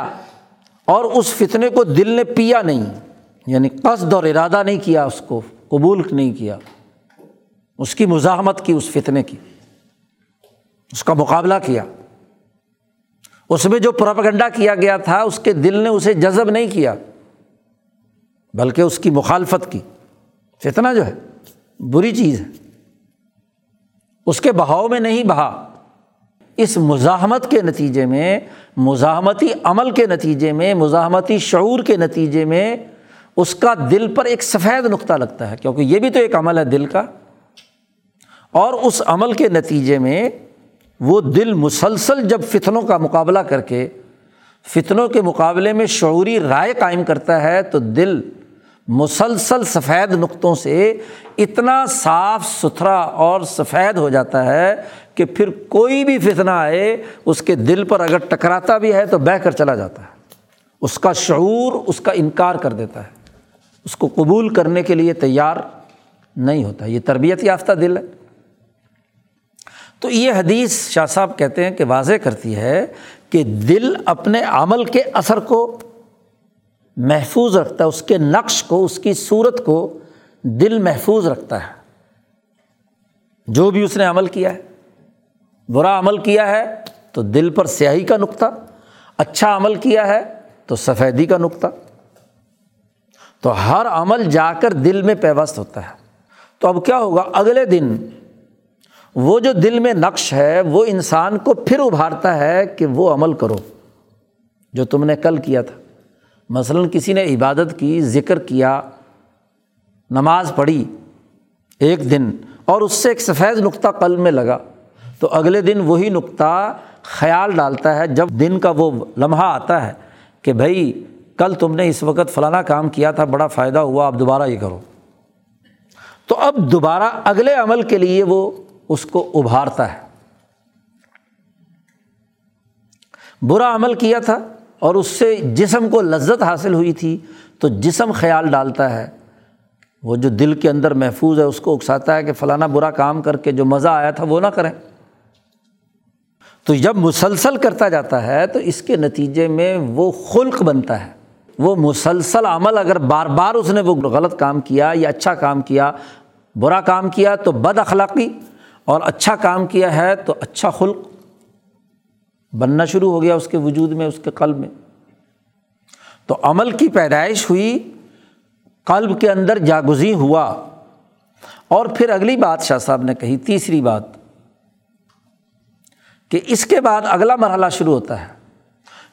اور اس فتنے کو دل نے پیا نہیں، یعنی قصد اور ارادہ نہیں کیا، اس کو قبول نہیں کیا، اس کی مزاحمت کی، اس فتنے کی، اس کا مقابلہ کیا، اس میں جو پروپیگنڈا کیا گیا تھا اس کے دل نے اسے جذب نہیں کیا بلکہ اس کی مخالفت کی۔ فتنہ جو ہے بری چیز ہے، اس کے بہاؤ میں نہیں بہا، اس مزاحمت کے نتیجے میں، مزاحمتی عمل کے نتیجے میں، مزاحمتی شعور کے نتیجے میں اس کا دل پر ایک سفید نقطہ لگتا ہے، کیونکہ یہ بھی تو ایک عمل ہے دل کا، اور اس عمل کے نتیجے میں وہ دل مسلسل جب فتنوں کا مقابلہ کر کے، فتنوں کے مقابلے میں شعوری رائے قائم کرتا ہے، تو دل مسلسل سفید نقطوں سے اتنا صاف ستھرا اور سفید ہو جاتا ہے کہ پھر کوئی بھی فتنہ آئے اس کے دل پر اگر ٹکراتا بھی ہے تو بہہ کر چلا جاتا ہے، اس کا شعور اس کا انکار کر دیتا ہے، اس کو قبول کرنے کے لیے تیار نہیں ہوتا۔ یہ تربیت یافتہ دل ہے۔ تو یہ حدیث شاہ صاحب کہتے ہیں کہ واضح کرتی ہے کہ دل اپنے عمل کے اثر کو محفوظ رکھتا ہے، اس کے نقش کو، اس کی صورت کو دل محفوظ رکھتا ہے۔ جو بھی اس نے عمل کیا ہے، برا عمل کیا ہے تو دل پر سیاہی کا نقطہ، اچھا عمل کیا ہے تو سفیدی کا نقطہ، تو ہر عمل جا کر دل میں پیوست ہوتا ہے۔ تو اب کیا ہوگا؟ اگلے دن وہ جو دل میں نقش ہے وہ انسان کو پھر ابھارتا ہے کہ وہ عمل کرو جو تم نے کل کیا تھا۔ مثلاً کسی نے عبادت کی، ذکر کیا، نماز پڑھی ایک دن اور اس سے ایک سفید نقطہ قلب میں لگا، تو اگلے دن وہی نقطہ خیال ڈالتا ہے جب دن کا وہ لمحہ آتا ہے کہ بھائی کل تم نے اس وقت فلانا کام کیا تھا، بڑا فائدہ ہوا، اب دوبارہ یہ کرو، تو اب دوبارہ اگلے عمل کے لیے وہ اس کو ابھارتا ہے۔ برا عمل کیا تھا اور اس سے جسم کو لذت حاصل ہوئی تھی، تو جسم خیال ڈالتا ہے، وہ جو دل کے اندر محفوظ ہے اس کو اکساتا ہے کہ فلانا برا کام کر کے جو مزہ آیا تھا وہ نہ کریں۔ تو جب مسلسل کرتا جاتا ہے تو اس کے نتیجے میں وہ خلق بنتا ہے۔ وہ مسلسل عمل، اگر بار بار اس نے وہ غلط کام کیا یا اچھا کام کیا، برا کام کیا تو بد اخلاقی اور اچھا کام کیا ہے تو اچھا خلق بننا شروع ہو گیا اس کے وجود میں، اس کے قلب میں۔ تو عمل کی پیدائش ہوئی، قلب کے اندر جاگزیں ہوا، اور پھر اگلی بات شاہ صاحب نے کہی، تیسری بات، کہ اس کے بعد اگلا مرحلہ شروع ہوتا ہے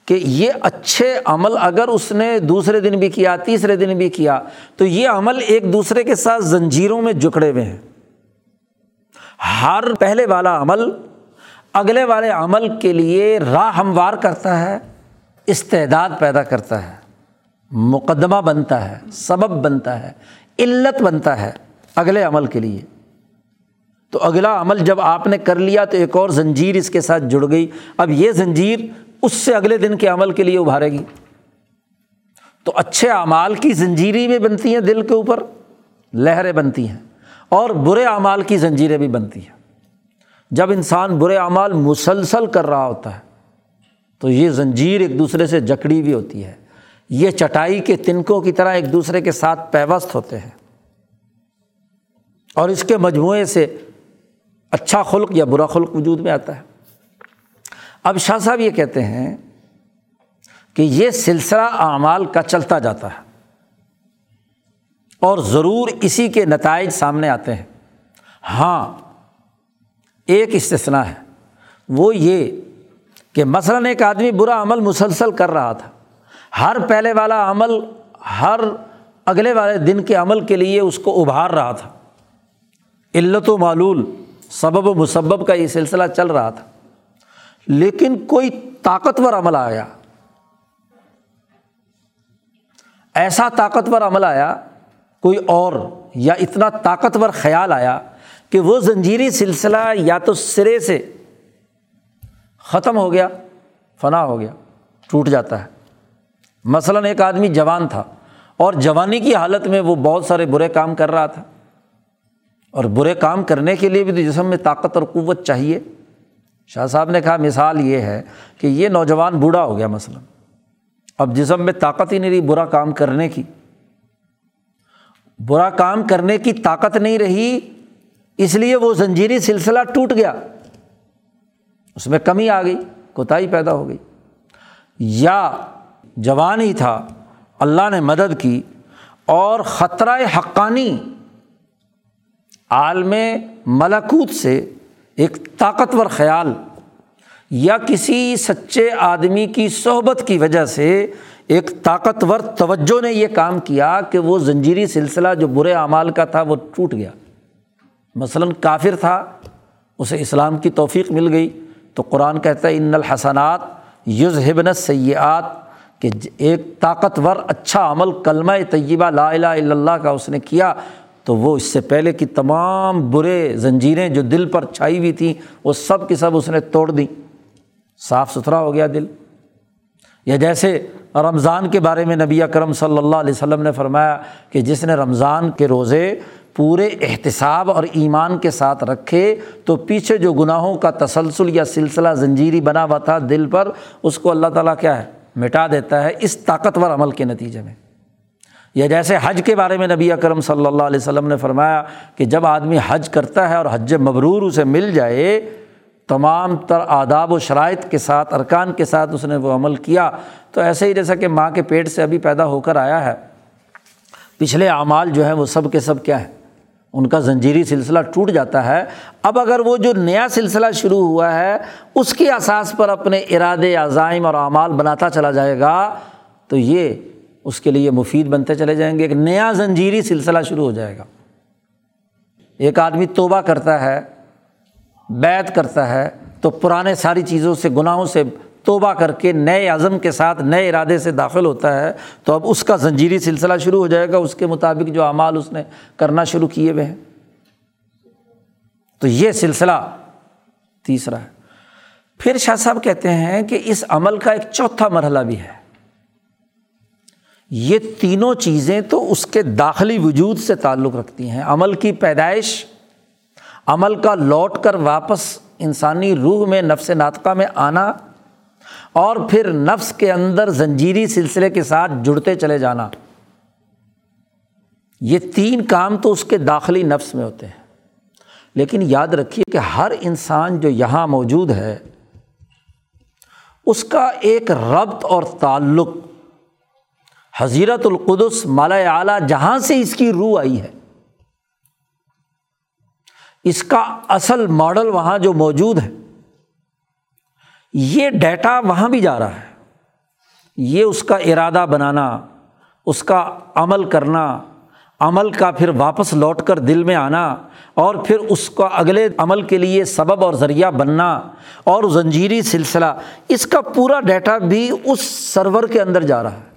کہ یہ اچھے عمل اگر اس نے دوسرے دن بھی کیا، تیسرے دن بھی کیا، تو یہ عمل ایک دوسرے کے ساتھ زنجیروں میں جکڑے ہوئے ہیں۔ ہر پہلے والا عمل اگلے والے عمل کے لیے راہ ہموار کرتا ہے، استعداد پیدا کرتا ہے، مقدمہ بنتا ہے، سبب بنتا ہے، علت بنتا ہے اگلے عمل کے لیے۔ تو اگلا عمل جب آپ نے کر لیا تو ایک اور زنجیر اس کے ساتھ جڑ گئی، اب یہ زنجیر اس سے اگلے دن کے عمل کے لیے ابھارے گی۔ تو اچھے اعمال کی زنجیریں بھی بنتی ہیں، دل کے اوپر لہریں بنتی ہیں، اور برے اعمال کی زنجیریں بھی بنتی ہیں۔ جب انسان برے اعمال مسلسل کر رہا ہوتا ہے تو یہ زنجیر ایک دوسرے سے جکڑی ہوئی ہوتی ہے، یہ چٹائی کے تنکوں کی طرح ایک دوسرے کے ساتھ پیوست ہوتے ہیں، اور اس کے مجموعے سے اچھا خلق یا برا خلق وجود میں آتا ہے۔ اب شاہ صاحب یہ کہتے ہیں کہ یہ سلسلہ اعمال کا چلتا جاتا ہے اور ضرور اسی کے نتائج سامنے آتے ہیں۔ ہاں ایک استثناء ہے، وہ یہ کہ مثلاً ایک آدمی برا عمل مسلسل کر رہا تھا، ہر پہلے والا عمل ہر اگلے والے دن کے عمل کے لیے اس کو ابھار رہا تھا، علت و معلول، سبب و مسبب کا یہ سلسلہ چل رہا تھا، لیکن کوئی طاقتور عمل آیا، ایسا طاقتور عمل آیا، کوئی اور یا اتنا طاقتور خیال آیا کہ وہ زنجیری سلسلہ یا تو سرے سے ختم ہو گیا، فنا ہو گیا، ٹوٹ جاتا ہے۔ مثلاً ایک آدمی جوان تھا اور جوانی کی حالت میں وہ بہت سارے برے کام کر رہا تھا، اور برے کام کرنے کے لیے بھی تو جسم میں طاقت اور قوت چاہیے۔ شاہ صاحب نے کہا مثال یہ ہے کہ یہ نوجوان بوڑھا ہو گیا مثلاً، اب جسم میں طاقت ہی نہیں رہی برا کام کرنے کی، برا کام کرنے کی طاقت نہیں رہی، اس لیے وہ زنجیری سلسلہ ٹوٹ گیا، اس میں کمی آ گئی، کوتاہی پیدا ہو گئی۔ یا جوان ہی تھا، اللہ نے مدد کی، اور خطرہ حقانی عالم ملکوت سے ایک طاقتور خیال یا کسی سچے آدمی کی صحبت کی وجہ سے ایک طاقتور توجہ نے یہ کام کیا کہ وہ زنجیری سلسلہ جو برے اعمال کا تھا وہ ٹوٹ گیا۔ مثلاً کافر تھا، اسے اسلام کی توفیق مل گئی، تو قرآن کہتا ہے ان الحسنات یذہبن السیئات، کہ ایک طاقتور اچھا عمل کلمہ طیبہ لا الہ الا اللہ کا اس نے کیا تو وہ اس سے پہلے کی تمام برے زنجیریں جو دل پر چھائی ہوئی تھیں وہ سب کی سب اس نے توڑ دیں، صاف ستھرا ہو گیا دل۔ یا جیسے رمضان کے بارے میں نبی اکرم صلی اللہ علیہ وسلم نے فرمایا کہ جس نے رمضان کے روزے پورے احتساب اور ایمان کے ساتھ رکھے تو پیچھے جو گناہوں کا تسلسل یا سلسلہ زنجیری بنا ہوا تھا دل پر، اس کو اللہ تعالیٰ کیا ہے مٹا دیتا ہے اس طاقتور عمل کے نتیجے میں۔ یا جیسے حج کے بارے میں نبی اکرم صلی اللہ علیہ وسلم نے فرمایا کہ جب آدمی حج کرتا ہے اور حج مبرور اسے مل جائے، تمام تر آداب و شرائط کے ساتھ، ارکان کے ساتھ اس نے وہ عمل کیا، تو ایسے ہی جیسا کہ ماں کے پیٹ سے ابھی پیدا ہو کر آیا ہے، پچھلے اعمال جو ہیں وہ سب کے سب کیا ہیں، ان کا زنجیری سلسلہ ٹوٹ جاتا ہے۔ اب اگر وہ جو نیا سلسلہ شروع ہوا ہے اس کے اساس پر اپنے ارادے، عزائم اور اعمال بناتا چلا جائے گا تو یہ اس کے لیے مفید بنتے چلے جائیں گے، ایک نیا زنجیری سلسلہ شروع ہو جائے گا۔ ایک آدمی توبہ کرتا ہے، بیعت کرتا ہے، تو پرانے ساری چیزوں سے، گناہوں سے توبہ کر کے نئے عزم کے ساتھ، نئے ارادے سے داخل ہوتا ہے، تو اب اس کا زنجیری سلسلہ شروع ہو جائے گا، اس کے مطابق جو اعمال اس نے کرنا شروع کیے ہوئے ہیں۔ تو یہ سلسلہ تیسرا ہے۔ پھر شاہ صاحب کہتے ہیں کہ اس عمل کا ایک چوتھا مرحلہ بھی ہے، یہ تینوں چیزیں تو اس کے داخلی وجود سے تعلق رکھتی ہیں، عمل کی پیدائش، عمل کا لوٹ کر واپس انسانی روح میں، نفس ناطقہ میں آنا، اور پھر نفس کے اندر زنجیری سلسلے کے ساتھ جڑتے چلے جانا، یہ تین کام تو اس کے داخلی نفس میں ہوتے ہیں۔ لیکن یاد رکھیے کہ ہر انسان جو یہاں موجود ہے اس کا ایک ربط اور تعلق حضیرت القدس مالا اعلیٰ، جہاں سے اس کی روح آئی ہے، اس کا اصل ماڈل وہاں جو موجود ہے، یہ ڈیٹا وہاں بھی جا رہا ہے، یہ اس کا ارادہ بنانا، اس کا عمل کرنا، عمل کا پھر واپس لوٹ کر دل میں آنا، اور پھر اس کا اگلے عمل کے لیے سبب اور ذریعہ بننا، اور زنجیری سلسلہ، اس کا پورا ڈیٹا بھی اس سرور کے اندر جا رہا ہے۔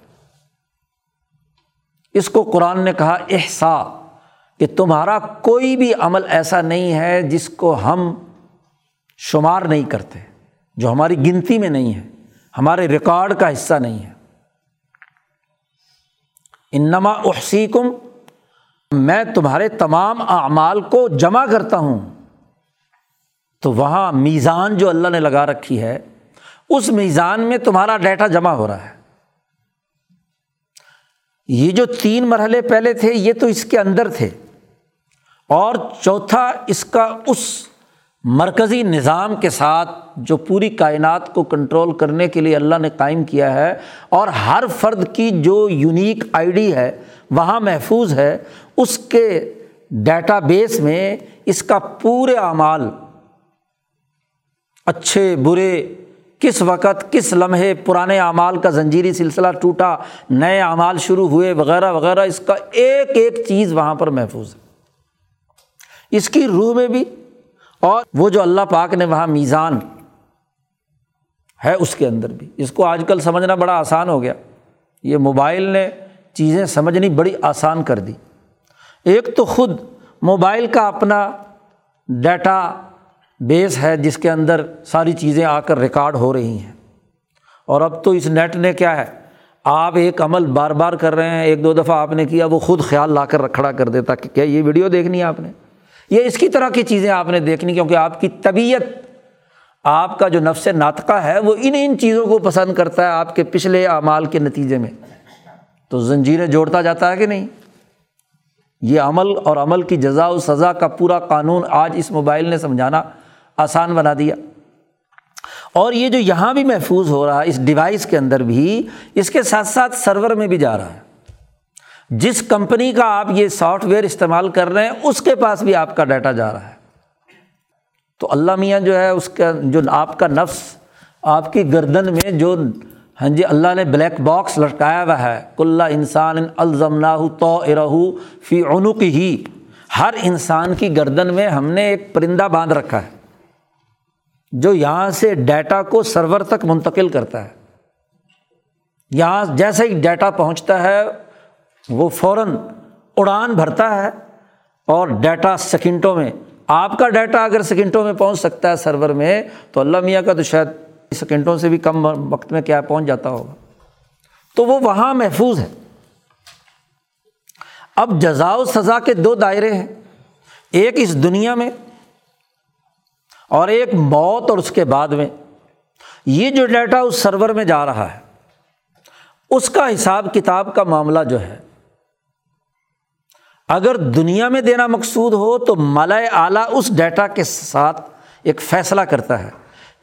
اس کو قرآن نے کہا احصاء، کہ تمہارا کوئی بھی عمل ایسا نہیں ہے جس کو ہم شمار نہیں کرتے، جو ہماری گنتی میں نہیں ہے، ہمارے ریکارڈ کا حصہ نہیں ہے۔ انما احصیکم، میں تمہارے تمام اعمال کو جمع کرتا ہوں۔ تو وہاں میزان جو اللہ نے لگا رکھی ہے، اس میزان میں تمہارا ڈیٹا جمع ہو رہا ہے۔ یہ جو تین مرحلے پہلے تھے یہ تو اس کے اندر تھے، اور چوتھا اس کا اس مرکزی نظام کے ساتھ جو پوری کائنات کو کنٹرول کرنے کے لیے اللہ نے قائم کیا ہے، اور ہر فرد کی جو یونیک آئی ڈی ہے وہاں محفوظ ہے، اس کے ڈیٹا بیس میں اس کا پورے اعمال، اچھے برے، کس وقت کس لمحے پرانے اعمال کا زنجیری سلسلہ ٹوٹا، نئے اعمال شروع ہوئے، وغیرہ وغیرہ، اس کا ایک ایک چیز وہاں پر محفوظ ہے، اس کی روح میں بھی، اور وہ جو اللہ پاک نے وہاں میزان ہے اس کے اندر بھی۔ اس کو آج کل سمجھنا بڑا آسان ہو گیا، یہ موبائل نے چیزیں سمجھنی بڑی آسان کر دی۔ ایک تو خود موبائل کا اپنا ڈیٹا بیس ہے جس کے اندر ساری چیزیں آ کر ریکارڈ ہو رہی ہیں، اور اب تو اس نیٹ نے کیا ہے، آپ ایک عمل بار بار کر رہے ہیں، ایک دو دفعہ آپ نے کیا، وہ خود خیال لا کر کھڑا کر دیتا کہ کیا یہ ویڈیو دیکھنی ہے آپ نے، یہ اس کی طرح کی چیزیں آپ نے دیکھنی، کیونکہ آپ کی طبیعت، آپ کا جو نفس ناطقہ ہے وہ ان ان چیزوں کو پسند کرتا ہے آپ کے پچھلے اعمال کے نتیجے میں۔ تو زنجیریں جوڑتا جاتا ہے کہ نہیں؟ یہ عمل اور عمل کی جزا و سزا کا پورا قانون آج اس موبائل نے سمجھانا آسان بنا دیا، اور یہ جو یہاں بھی محفوظ ہو رہا ہے اس ڈیوائس کے اندر بھی، اس کے ساتھ ساتھ سرور میں بھی جا رہا ہے۔ جس کمپنی کا آپ یہ سافٹ ویئر استعمال کر رہے ہیں اس کے پاس بھی آپ کا ڈیٹا جا رہا ہے۔ تو اللہ میاں جو ہے، اس کا جو آپ کا نفس، آپ کی گردن میں جو ہاں جی اللہ نے بلیک باکس لٹکایا ہوا ہے، کل انسان الزمناہ طائرہ فی عنقہ، ہر انسان کی گردن میں ہم نے ایک پرندہ باندھ رکھا ہے جو یہاں سے ڈیٹا کو سرور تک منتقل کرتا ہے۔ یہاں جیسے ہی ڈیٹا پہنچتا ہے وہ فوراً اڑان بھرتا ہے، اور ڈیٹا سیکنڈوں میں، آپ کا ڈیٹا اگر سیکنڈوں میں پہنچ سکتا ہے سرور میں، تو اللہ میاں کا تو شاید سیکنڈوں سے بھی کم وقت میں کیا پہنچ جاتا ہوگا۔ تو وہ وہاں محفوظ ہے۔ اب جزا و سزا کے دو دائرے ہیں، ایک اس دنیا میں اور ایک موت اور اس کے بعد میں۔ یہ جو ڈیٹا اس سرور میں جا رہا ہے، اس کا حساب کتاب کا معاملہ جو ہے، اگر دنیا میں دینا مقصود ہو تو ملأ اعلیٰ اس ڈیٹا کے ساتھ ایک فیصلہ کرتا ہے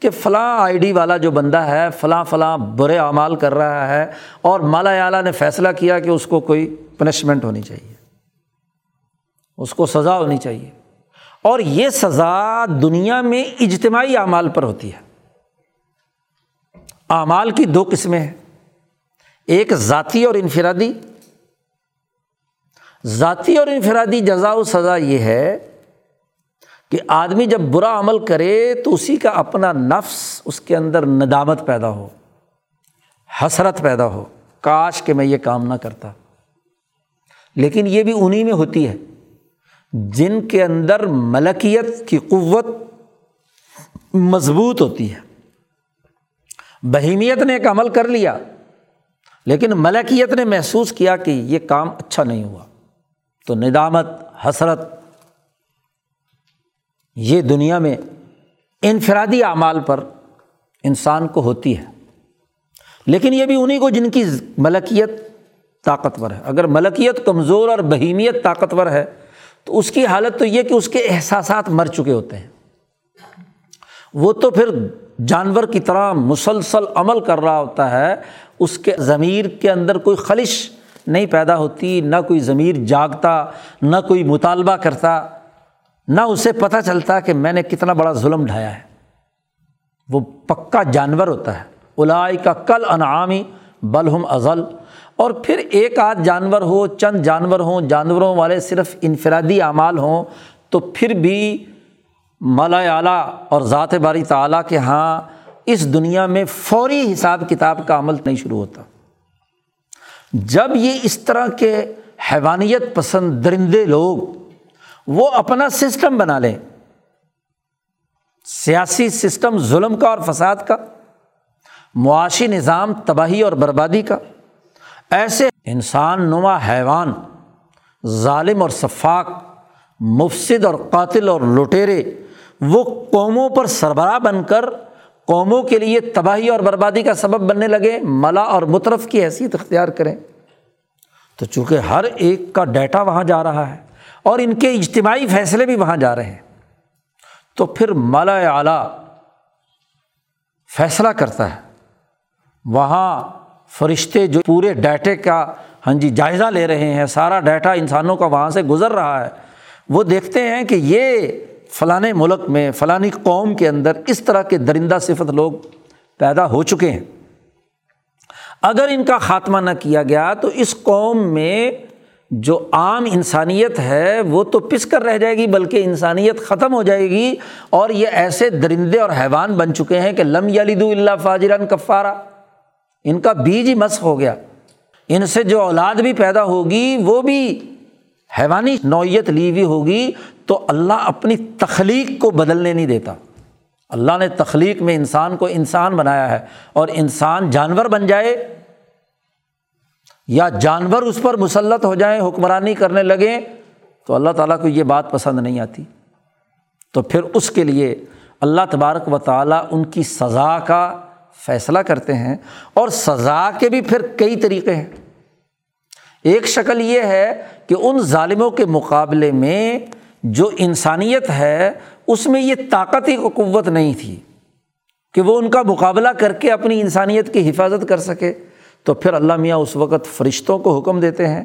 کہ فلاں آئی ڈی والا جو بندہ ہے فلاں فلاں برے اعمال کر رہا ہے، اور ملأ اعلیٰ نے فیصلہ کیا کہ اس کو کوئی پنشمنٹ ہونی چاہیے، اس کو سزا ہونی چاہیے، اور یہ سزا دنیا میں اجتماعی اعمال پر ہوتی ہے۔ اعمال کی دو قسمیں ہیں، ایک ذاتی اور انفرادی۔ ذاتی اور انفرادی جزا و سزا یہ ہے کہ آدمی جب برا عمل کرے تو اسی کا اپنا نفس، اس کے اندر ندامت پیدا ہو، حسرت پیدا ہو، کاش کہ میں یہ کام نہ کرتا۔ لیکن یہ بھی انہی میں ہوتی ہے جن کے اندر ملکیت کی قوت مضبوط ہوتی ہے۔ بہیمیت نے ایک عمل کر لیا، لیکن ملکیت نے محسوس کیا کہ یہ کام اچھا نہیں ہوا، تو ندامت، حسرت، یہ دنیا میں انفرادی اعمال پر انسان کو ہوتی ہے۔ لیکن یہ بھی انہی کو جن کی ملکیت طاقتور ہے۔ اگر ملکیت کمزور اور بہیمیت طاقتور ہے تو اس کی حالت تو یہ کہ اس کے احساسات مر چکے ہوتے ہیں، وہ تو پھر جانور کی طرح مسلسل عمل کر رہا ہوتا ہے، اس کے ضمیر کے اندر کوئی خلش نہیں پیدا ہوتی، نہ کوئی ضمیر جاگتا، نہ کوئی مطالبہ کرتا، نہ اسے پتہ چلتا کہ میں نے کتنا بڑا ظلم ڈھایا ہے۔ وہ پکا جانور ہوتا ہے، اولئک کالانعام بل ہم اضل۔ اور پھر ایک آدھ جانور ہو، چند جانور ہوں، جانوروں والے صرف انفرادی اعمال ہوں، تو پھر بھی ملأ اعلیٰ اور ذات باری تعالیٰ کے ہاں اس دنیا میں فوری حساب کتاب کا عمل نہیں شروع ہوتا۔ جب یہ اس طرح کے حیوانیت پسند درندے لوگ وہ اپنا سسٹم بنا لیں، سیاسی سسٹم ظلم کا اور فساد کا، معاشی نظام تباہی اور بربادی کا۔ ایسے انسان نما حیوان، ظالم اور سفاک، مفسد اور قاتل اور لٹیرے، وہ قوموں پر سربراہ بن کر قوموں کے لیے تباہی اور بربادی کا سبب بننے لگے، ملا اور مترف کی حیثیت اختیار کریں۔ تو چونکہ ہر ایک کا ڈیٹا وہاں جا رہا ہے اور ان کے اجتماعی فیصلے بھی وہاں جا رہے ہیں، تو پھر ملا اعلیٰ فیصلہ کرتا ہے، وہاں فرشتے جو پورے ڈیٹے کا ہاں جی جائزہ لے رہے ہیں، سارا ڈیٹا انسانوں کا وہاں سے گزر رہا ہے، وہ دیکھتے ہیں کہ یہ فلانے ملک میں فلانی قوم کے اندر اس طرح کے درندہ صفت لوگ پیدا ہو چکے ہیں، اگر ان کا خاتمہ نہ کیا گیا تو اس قوم میں جو عام انسانیت ہے وہ تو پس کر رہ جائے گی، بلکہ انسانیت ختم ہو جائے گی، اور یہ ایسے درندے اور حیوان بن چکے ہیں کہ لم یلدوا الا فاجرا کفارا، ان کا بیج ہی مسخ ہو گیا، ان سے جو اولاد بھی پیدا ہوگی وہ بھی حیوانی نوعیت لی ہوئی ہوگی۔ تو اللہ اپنی تخلیق کو بدلنے نہیں دیتا، اللہ نے تخلیق میں انسان کو انسان بنایا ہے، اور انسان جانور بن جائے یا جانور اس پر مسلط ہو جائیں، حکمرانی کرنے لگیں، تو اللہ تعالیٰ کو یہ بات پسند نہیں آتی۔ تو پھر اس کے لیے اللہ تبارک و تعالیٰ ان کی سزا کا فیصلہ کرتے ہیں، اور سزا کے بھی پھر کئی طریقے ہیں۔ ایک شکل یہ ہے کہ ان ظالموں کے مقابلے میں جو انسانیت ہے اس میں یہ طاقت ہی قوت نہیں تھی کہ وہ ان کا مقابلہ کر کے اپنی انسانیت کی حفاظت کر سکے، تو پھر اللہ میاں اس وقت فرشتوں کو حکم دیتے ہیں،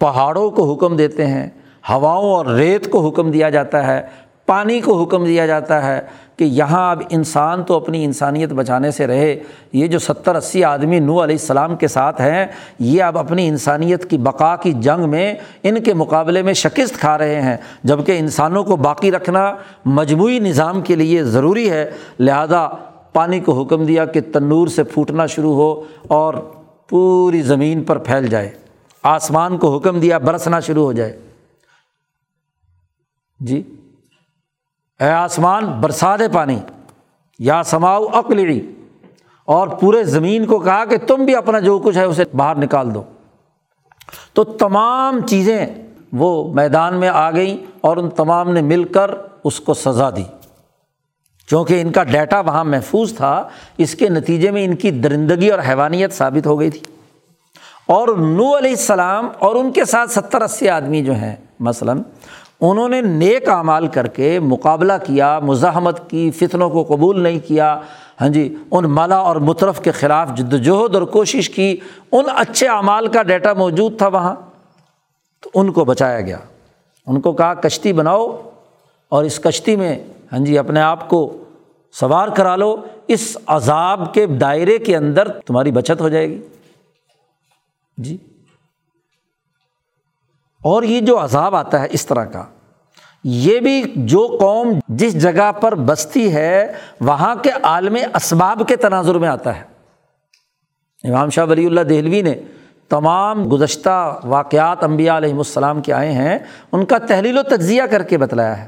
پہاڑوں کو حکم دیتے ہیں، ہواؤں اور ریت کو حکم دیا جاتا ہے، پانی کو حکم دیا جاتا ہے کہ یہاں اب انسان تو اپنی انسانیت بچانے سے رہے، یہ جو ستر اسی آدمی نوح علیہ السلام کے ساتھ ہیں، یہ اب اپنی انسانیت کی بقا کی جنگ میں ان کے مقابلے میں شکست کھا رہے ہیں، جبکہ انسانوں کو باقی رکھنا مجموعی نظام کے لیے ضروری ہے، لہذا پانی کو حکم دیا کہ تنور سے پھوٹنا شروع ہو اور پوری زمین پر پھیل جائے، آسمان کو حکم دیا برسنا شروع ہو جائے، جی اے آسمان برسا دے پانی، یا سماؤ اقلعی، اور پورے زمین کو کہا کہ تم بھی اپنا جو کچھ ہے اسے باہر نکال دو، تو تمام چیزیں وہ میدان میں آ گئیں اور ان تمام نے مل کر اس کو سزا دی، چونکہ ان کا ڈیٹا وہاں محفوظ تھا، اس کے نتیجے میں ان کی درندگی اور حیوانیت ثابت ہو گئی تھی۔ اور نوح علیہ السلام اور ان کے ساتھ ستر اسی آدمی جو ہیں مثلاً، انہوں نے نیک اعمال کر کے مقابلہ کیا، مزاحمت کی، فتنوں کو قبول نہیں کیا، ہاں جی ان ملا اور مترف کے خلاف جدوجہد اور کوشش کی، ان اچھے اعمال کا ڈیٹا موجود تھا وہاں، تو ان کو بچایا گیا، ان کو کہا کشتی بناؤ اور اس کشتی میں ہاں جی اپنے آپ کو سوار کرا لو، اس عذاب کے دائرے کے اندر تمہاری بچت ہو جائے گی، جی اور یہ جو عذاب آتا ہے اس طرح کا، یہ بھی جو قوم جس جگہ پر بستی ہے وہاں کے عالم اسباب کے تناظر میں آتا ہے۔ امام شاہ ولی اللہ دہلوی نے تمام گزشتہ واقعات انبیاء علیہ السلام کے آئے ہیں ان کا تحلیل و تجزیہ کر کے بتلایا ہے۔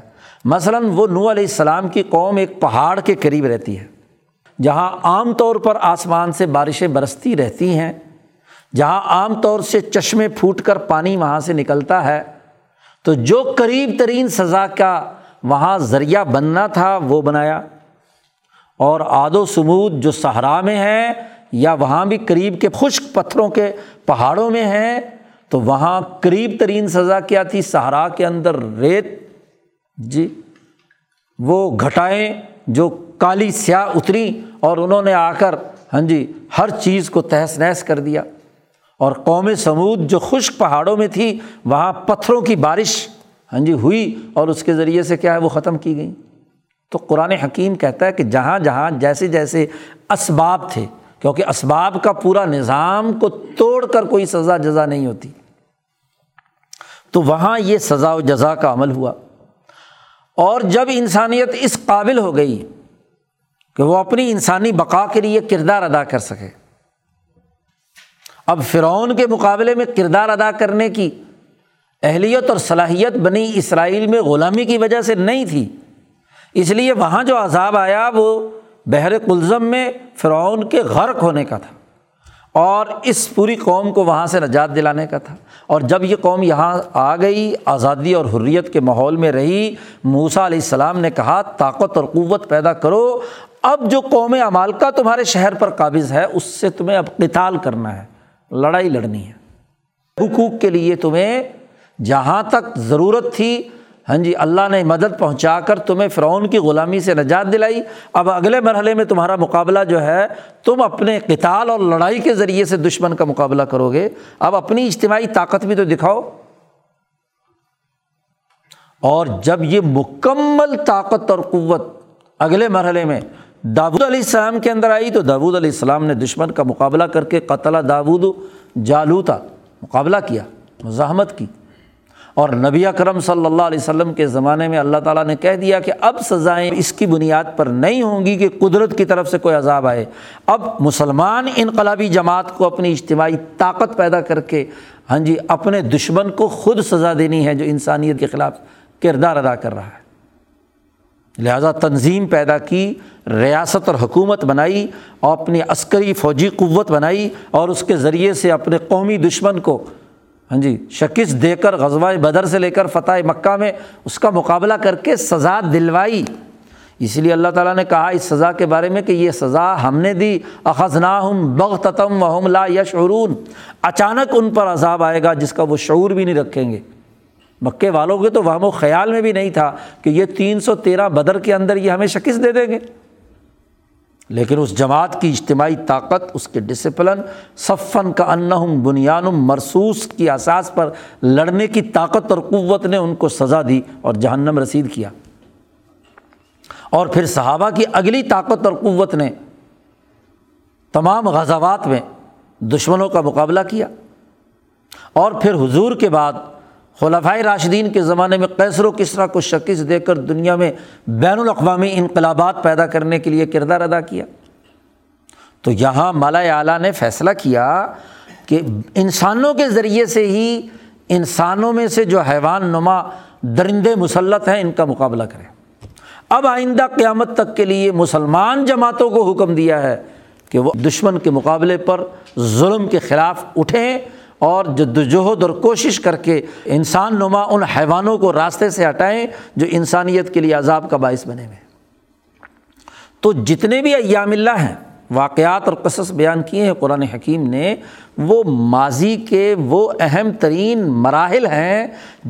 مثلاً وہ نوح علیہ السلام کی قوم ایک پہاڑ کے قریب رہتی ہے، جہاں عام طور پر آسمان سے بارشیں برستی رہتی ہیں، جہاں عام طور سے چشمے پھوٹ کر پانی وہاں سے نکلتا ہے، تو جو قریب ترین سزا کا وہاں ذریعہ بننا تھا وہ بنایا۔ اور عاد و ثمود جو صحرا میں ہیں یا وہاں بھی قریب کے خشک پتھروں کے پہاڑوں میں ہیں، تو وہاں قریب ترین سزا کیا تھی؟ صحرا کے اندر ریت، جی وہ گھٹائیں جو کالی سیاہ اتری اور انہوں نے آ کر ہاں جی ہر چیز کو تہس نہس کر دیا۔ اور قوم ثمود جو خشک پہاڑوں میں تھی، وہاں پتھروں کی بارش ہاں جی ہوئی اور اس کے ذریعے سے کیا ہے وہ ختم کی گئیں۔ تو قرآن حکیم کہتا ہے کہ جہاں جہاں جیسے جیسے اسباب تھے، کیونکہ اسباب کا پورا نظام کو توڑ کر کوئی سزا جزا نہیں ہوتی، تو وہاں یہ سزا و جزا کا عمل ہوا۔ اور جب انسانیت اس قابل ہو گئی کہ وہ اپنی انسانی بقا کے لیے کردار ادا کر سکے، اب فرعون کے مقابلے میں کردار ادا کرنے کی اہلیت اور صلاحیت بنی اسرائیل میں غلامی کی وجہ سے نہیں تھی، اس لیے وہاں جو عذاب آیا وہ بحر قلزم میں فرعون کے غرق ہونے کا تھا اور اس پوری قوم کو وہاں سے نجات دلانے کا تھا۔ اور جب یہ قوم یہاں آ گئی، آزادی اور حریت کے ماحول میں رہی، موسیٰ علیہ السلام نے کہا طاقت اور قوت پیدا کرو، اب جو قوم عمالقہ تمہارے شہر پر قابض ہے اس سے تمہیں اب قتال کرنا ہے، لڑائی لڑنی ہے، حقوق کے لیے تمہیں جہاں تک ضرورت تھی، ہاں جی اللہ نے مدد پہنچا کر تمہیں فرعون کی غلامی سے نجات دلائی، اب اگلے مرحلے میں تمہارا مقابلہ جو ہے تم اپنے قتال اور لڑائی کے ذریعے سے دشمن کا مقابلہ کرو گے، اب اپنی اجتماعی طاقت بھی تو دکھاؤ۔ اور جب یہ مکمل طاقت اور قوت اگلے مرحلے میں داود علیہ السلام کے اندر آئی تو داود علیہ السلام نے دشمن کا مقابلہ کر کے قتل داود جالوتا مقابلہ کیا، مزاحمت کی، اور نبی اکرم صلی اللہ علیہ وسلم کے زمانے میں اللہ تعالیٰ نے کہہ دیا کہ اب سزائیں اس کی بنیاد پر نہیں ہوں گی کہ قدرت کی طرف سے کوئی عذاب آئے، اب مسلمان انقلابی جماعت کو اپنی اجتماعی طاقت پیدا کر کے ہاں جی اپنے دشمن کو خود سزا دینی ہے جو انسانیت کے خلاف کردار ادا کر رہا ہے۔ لہذا تنظیم پیدا کی، ریاست اور حکومت بنائی اور اپنی عسکری فوجی قوت بنائی اور اس کے ذریعے سے اپنے قومی دشمن کو ہاں جی شکست دے کر غزوہ بدر سے لے کر فتح مکہ میں اس کا مقابلہ کر کے سزا دلوائی۔ اس لیے اللہ تعالیٰ نے کہا اس سزا کے بارے میں کہ یہ سزا ہم نے دی، اخذناہم بغتتم وہم لا یشعرون، اچانک ان پر عذاب آئے گا جس کا وہ شعور بھی نہیں رکھیں گے۔ مکے والوں کے تو وہم و خیال میں بھی نہیں تھا کہ یہ تین سو تیرہ بدر کے اندر یہ ہمیں شکست دے دیں گے، لیکن اس جماعت کی اجتماعی طاقت، اس کے ڈسپلن، صفن کا انہم بنیان مرصوص کی اساس پر لڑنے کی طاقت اور قوت نے ان کو سزا دی اور جہنم رسید کیا۔ اور پھر صحابہ کی اگلی طاقت اور قوت نے تمام غزوات میں دشمنوں کا مقابلہ کیا، اور پھر حضور کے بعد خلفائے راشدین کے زمانے میں قیصر و کسریٰ کو شکست دے کر دنیا میں بین الاقوامی انقلابات پیدا کرنے کے لیے کردار ادا کیا۔ تو یہاں ملا اعلیٰ نے فیصلہ کیا کہ انسانوں کے ذریعے سے ہی انسانوں میں سے جو حیوان نما درندے مسلط ہیں ان کا مقابلہ کریں۔ اب آئندہ قیامت تک کے لیے مسلمان جماعتوں کو حکم دیا ہے کہ وہ دشمن کے مقابلے پر ظلم کے خلاف اٹھیں اور جدوجہد اور کوشش کر کے انسان نما ان حیوانوں کو راستے سے ہٹائیں جو انسانیت کے لیے عذاب کا باعث بنے ہوئے۔ تو جتنے بھی ایام اللہ ہیں، واقعات اور قصص بیان کیے ہیں قرآن حکیم نے، وہ ماضی کے وہ اہم ترین مراحل ہیں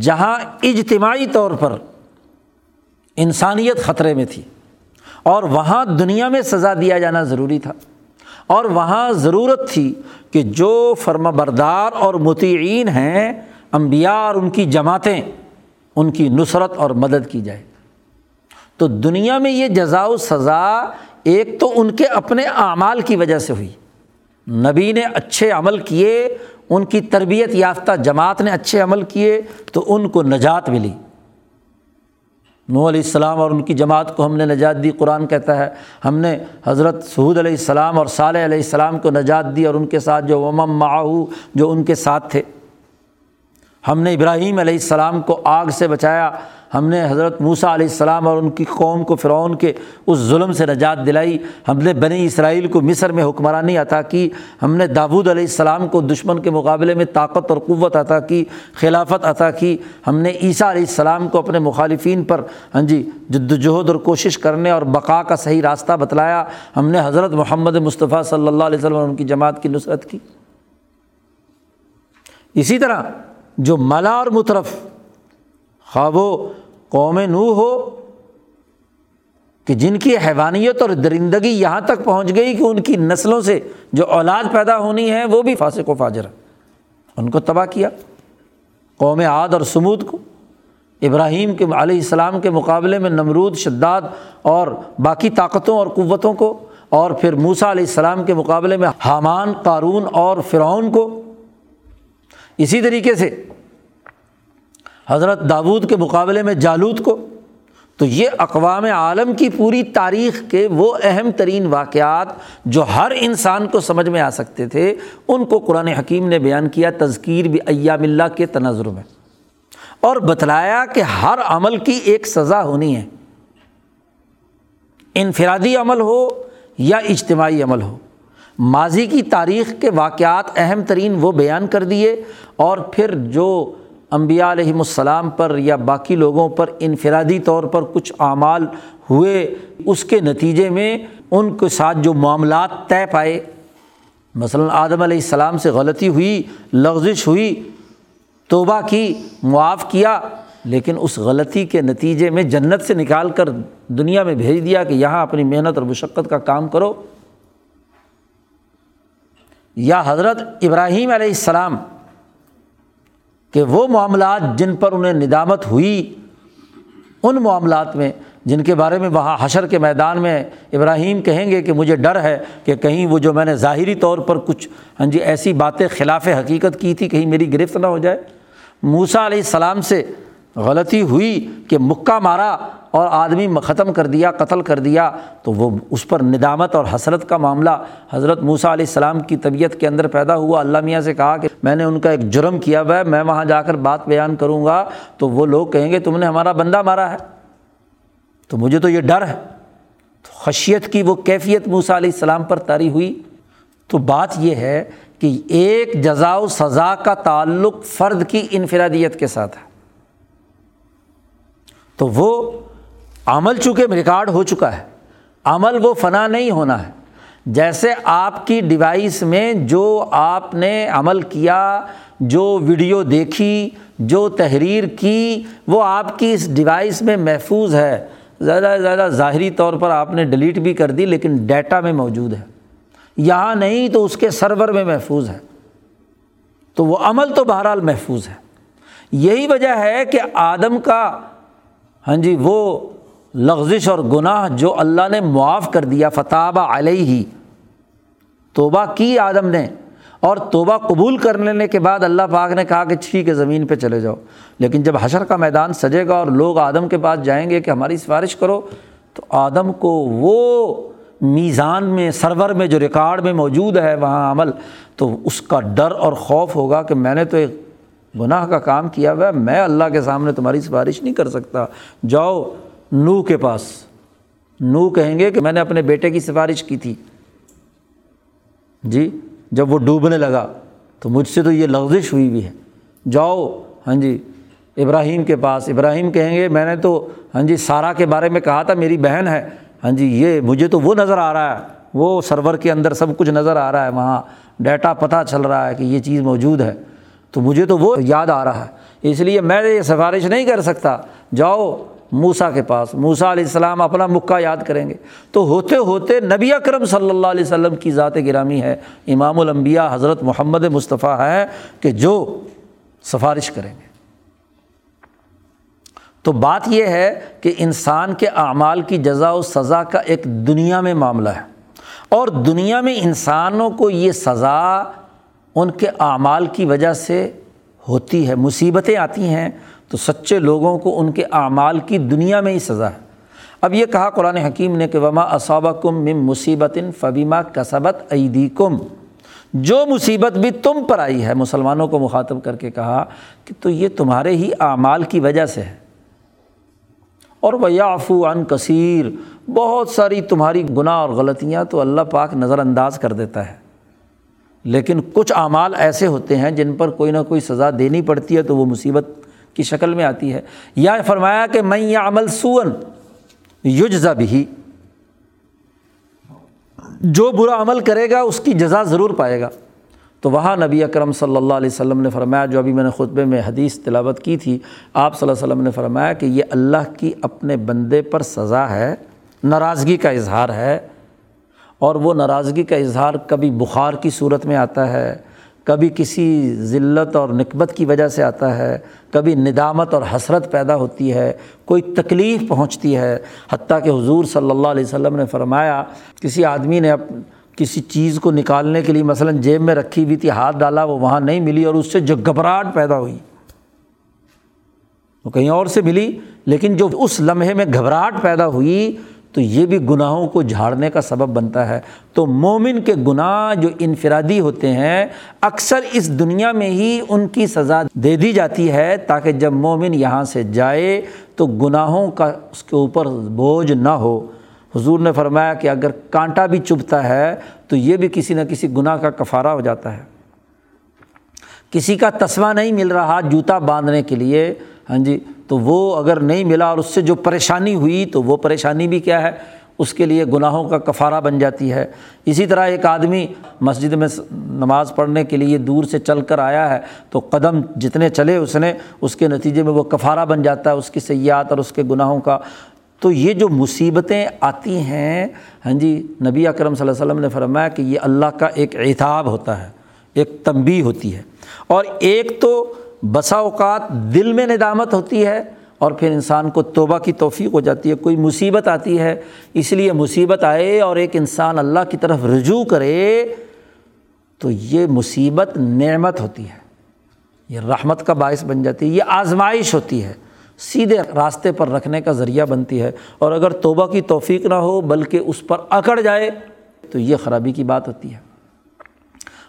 جہاں اجتماعی طور پر انسانیت خطرے میں تھی، اور وہاں دنیا میں سزا دیا جانا ضروری تھا، اور وہاں ضرورت تھی کہ جو فرما بردار اور مطیعین ہیں انبیاء اور ان کی جماعتیں، ان کی نصرت اور مدد کی جائے۔ تو دنیا میں یہ جزا و سزا ایک تو ان کے اپنے اعمال کی وجہ سے ہوئی، نبی نے اچھے عمل کیے، ان کی تربیت یافتہ جماعت نے اچھے عمل کیے تو ان کو نجات ملی، نوح علیہ السلام اور ان کی جماعت کو ہم نے نجات دی، قرآن کہتا ہے ہم نے حضرت ثمود علیہ السلام اور صالح علیہ السلام کو نجات دی اور ان کے ساتھ جو ومم معہو جو ان کے ساتھ تھے، ہم نے ابراہیم علیہ السلام کو آگ سے بچایا، ہم نے حضرت موسیٰ علیہ السلام اور ان کی قوم کو فرعون کے اس ظلم سے نجات دلائی، ہم نے بنی اسرائیل کو مصر میں حکمرانی عطا کی، ہم نے داود علیہ السلام کو دشمن کے مقابلے میں طاقت اور قوت عطا کی، خلافت عطا کی، ہم نے عیسیٰ علیہ السلام کو اپنے مخالفین پر ہاں جی جدوجہد اور کوشش کرنے اور بقا کا صحیح راستہ بتلایا، ہم نے حضرت محمد مصطفیٰ صلی اللہ علیہ وسلم اور ان کی جماعت کی نصرت کی۔ اسی طرح جو ملا اور مترف، خواہ وہ قوم نوح ہو کہ جن کی حیوانیت اور درندگی یہاں تک پہنچ گئی کہ ان کی نسلوں سے جو اولاد پیدا ہونی ہے وہ بھی فاسق و فاجر، ان کو تباہ کیا، قوم عاد اور ثمود کو، ابراہیم کے علیہ السلام کے مقابلے میں نمرود، شداد اور باقی طاقتوں اور قوتوں کو، اور پھر موسیٰ علیہ السلام کے مقابلے میں حامان، قارون اور فرعون کو۔ اسی طریقے سے حضرت داود کے مقابلے میں جالوت کو۔ تو یہ اقوام عالم کی پوری تاریخ کے وہ اہم ترین واقعات جو ہر انسان کو سمجھ میں آ سکتے تھے، ان کو قرآن حکیم نے بیان کیا، تذکیر بھی ایام اللہ کے تناظر میں۔ اور بتلایا کہ ہر عمل کی ایک سزا ہونی ہے، انفرادی عمل ہو یا اجتماعی عمل ہو۔ ماضی کی تاریخ کے واقعات اہم ترین وہ بیان کر دیے، اور پھر جو انبیاء علیہم السلام پر یا باقی لوگوں پر انفرادی طور پر کچھ اعمال ہوئے، اس کے نتیجے میں ان کے ساتھ جو معاملات طے پائے، مثلا آدم علیہ السلام سے غلطی ہوئی، لغزش ہوئی، توبہ کی، معاف کیا، لیکن اس غلطی کے نتیجے میں جنت سے نکال کر دنیا میں بھیج دیا کہ یہاں اپنی محنت اور مشقت کا کام کرو۔ یا حضرت ابراہیم علیہ السلام کہ وہ معاملات جن پر انہیں ندامت ہوئی، ان معاملات میں جن کے بارے میں وہاں حشر کے میدان میں ابراہیم کہیں گے کہ مجھے ڈر ہے کہ کہیں وہ جو میں نے ظاہری طور پر کچھ ہاں جی ایسی باتیں خلاف حقیقت کی تھی، کہیں میری گرفت نہ ہو جائے۔ موسیٰ علیہ السلام سے غلطی ہوئی کہ مکہ مارا اور آدمی ختم کر دیا، قتل کر دیا، تو وہ اس پر ندامت اور حسرت کا معاملہ حضرت موسیٰ علیہ السلام کی طبیعت کے اندر پیدا ہوا۔ اللہ میاں سے کہا کہ میں نے ان کا ایک جرم کیا ہوا ہے، میں وہاں جا کر بات بیان کروں گا تو وہ لوگ کہیں گے تم نے ہمارا بندہ مارا ہے، تو مجھے تو یہ ڈر ہے۔ تو خشیت کی وہ کیفیت موسیٰ علیہ السلام پر طاری ہوئی۔ تو بات یہ ہے کہ ایک جزا و سزا کا تعلق فرد کی انفرادیت کے ساتھ ہے، تو وہ عمل چونکہ ریکارڈ ہو چکا ہے، عمل وہ فنا نہیں ہونا ہے۔ جیسے آپ کی ڈیوائس میں جو آپ نے عمل کیا، جو ویڈیو دیکھی، جو تحریر کی، وہ آپ کی اس ڈیوائس میں محفوظ ہے۔ زیادہ سے زیادہ ظاہری طور پر آپ نے ڈیلیٹ بھی کر دی، لیکن ڈیٹا میں موجود ہے، یہاں نہیں تو اس کے سرور میں محفوظ ہے، تو وہ عمل تو بہرحال محفوظ ہے۔ یہی وجہ ہے کہ آدم کا ہاں جی وہ لغزش اور گناہ جو اللہ نے معاف کر دیا، فتاب علیہ، توبہ کی آدم نے، اور توبہ قبول کر لینے کے بعد اللہ پاک نے کہا کہ ٹھیک ہے زمین پہ چلے جاؤ، لیکن جب حشر کا میدان سجے گا اور لوگ آدم کے پاس جائیں گے کہ ہماری سفارش کرو، تو آدم کو وہ میزان میں، سرور میں جو ریکارڈ میں موجود ہے وہاں عمل، تو اس کا ڈر اور خوف ہوگا کہ میں نے تو ایک گناہ کا کام کیا ہوا ہے، میں اللہ کے سامنے تمہاری سفارش نہیں کر سکتا۔ جاؤ نوح کے پاس، نوح کہیں گے کہ میں نے اپنے بیٹے کی سفارش کی تھی جی، جب وہ ڈوبنے لگا تو مجھ سے تو یہ لغزش ہوئی بھی ہے، جاؤ ہاں جی ابراہیم کے پاس، ابراہیم کہیں گے میں نے تو ہاں جی سارا کے بارے میں کہا تھا میری بہن ہے، ہاں جی یہ مجھے تو وہ نظر آ رہا ہے، وہ سرور کے اندر سب کچھ نظر آ رہا ہے، وہاں ڈیٹا پتہ چل رہا ہے کہ یہ چیز موجود ہے، تو مجھے تو وہ یاد آ رہا ہے، اس لیے میں یہ سفارش نہیں کر سکتا، جاؤ موسیٰ کے پاس، موسیٰ علیہ السلام اپنا مکہ یاد کریں گے۔ تو ہوتے ہوتے نبی اکرم صلی اللہ علیہ وسلم کی ذات گرامی ہے، امام الانبیاء حضرت محمد مصطفیٰ ہیں کہ جو سفارش کریں گے۔ تو بات یہ ہے کہ انسان کے اعمال کی جزا و سزا کا ایک دنیا میں معاملہ ہے، اور دنیا میں انسانوں کو یہ سزا ان کے اعمال کی وجہ سے ہوتی ہے، مصیبتیں آتی ہیں تو سچے لوگوں کو ان کے اعمال کی دنیا میں ہی سزا ہے۔ اب یہ کہا قرآن حکیم نے کہ وما اصابکم من مصیبت فبما کسبت ایدیکم، جو مصیبت بھی تم پر آئی ہے، مسلمانوں کو مخاطب کر کے کہا کہ تو یہ تمہارے ہی اعمال کی وجہ سے ہے، اور ویعفو عن کثیر، بہت ساری تمہاری گناہ اور غلطیاں تو اللہ پاک نظر انداز کر دیتا ہے، لیکن کچھ اعمال ایسے ہوتے ہیں جن پر کوئی نہ کوئی سزا دینی پڑتی ہے، تو وہ مصیبت کی شکل میں آتی ہے۔ یا فرمایا کہ من یعمل سوءا یجزا بہ، جو برا عمل کرے گا اس کی جزا ضرور پائے گا۔ تو وہاں نبی اکرم صلی اللہ علیہ وسلم نے فرمایا، جو ابھی میں نے خطبے میں حدیث تلاوت کی تھی، آپ صلی اللہ علیہ وسلم نے فرمایا کہ یہ اللہ کی اپنے بندے پر سزا ہے، ناراضگی کا اظہار ہے، اور وہ ناراضگی کا اظہار کبھی بخار کی صورت میں آتا ہے، کبھی کسی ذلت اور نکبت کی وجہ سے آتا ہے، کبھی ندامت اور حسرت پیدا ہوتی ہے، کوئی تکلیف پہنچتی ہے۔ حتیٰ کہ حضور صلی اللہ علیہ وسلم نے فرمایا کسی آدمی نے کسی چیز کو نکالنے کے لیے مثلا جیب میں رکھی ہوئی تھی، ہاتھ ڈالا وہ وہاں نہیں ملی، اور اس سے جو گھبراہٹ پیدا ہوئی، وہ کہیں اور سے ملی، لیکن جو اس لمحے میں گھبراہٹ پیدا ہوئی تو یہ بھی گناہوں کو جھاڑنے کا سبب بنتا ہے۔ تو مومن کے گناہ جو انفرادی ہوتے ہیں اکثر اس دنیا میں ہی ان کی سزا دے دی جاتی ہے تاکہ جب مومن یہاں سے جائے تو گناہوں کا اس کے اوپر بوجھ نہ ہو۔ حضور نے فرمایا کہ اگر کانٹا بھی چبھتا ہے تو یہ بھی کسی نہ کسی گناہ کا کفارہ ہو جاتا ہے۔ کسی کا تسمہ نہیں مل رہا جوتا باندھنے کے لیے، ہاں جی، تو وہ اگر نہیں ملا اور اس سے جو پریشانی ہوئی تو وہ پریشانی بھی کیا ہے، اس کے لیے گناہوں کا کفارہ بن جاتی ہے۔ اسی طرح ایک آدمی مسجد میں نماز پڑھنے کے لیے دور سے چل کر آیا ہے تو قدم جتنے چلے اس نے، اس کے نتیجے میں وہ کفارہ بن جاتا ہے اس کی سیئات اور اس کے گناہوں کا۔ تو یہ جو مصیبتیں آتی ہیں، ہاں جی، نبی اکرم صلی اللہ علیہ وسلم نے فرمایا کہ یہ اللہ کا ایک عتاب ہوتا ہے، ایک تنبیہ ہوتی ہے، اور ایک تو بسا اوقات دل میں ندامت ہوتی ہے اور پھر انسان کو توبہ کی توفیق ہو جاتی ہے۔ کوئی مصیبت آتی ہے، اس لیے مصیبت آئے اور ایک انسان اللہ کی طرف رجوع کرے تو یہ مصیبت نعمت ہوتی ہے، یہ رحمت کا باعث بن جاتی ہے، یہ آزمائش ہوتی ہے، سیدھے راستے پر رکھنے کا ذریعہ بنتی ہے۔ اور اگر توبہ کی توفیق نہ ہو بلکہ اس پر اکڑ جائے تو یہ خرابی کی بات ہوتی ہے۔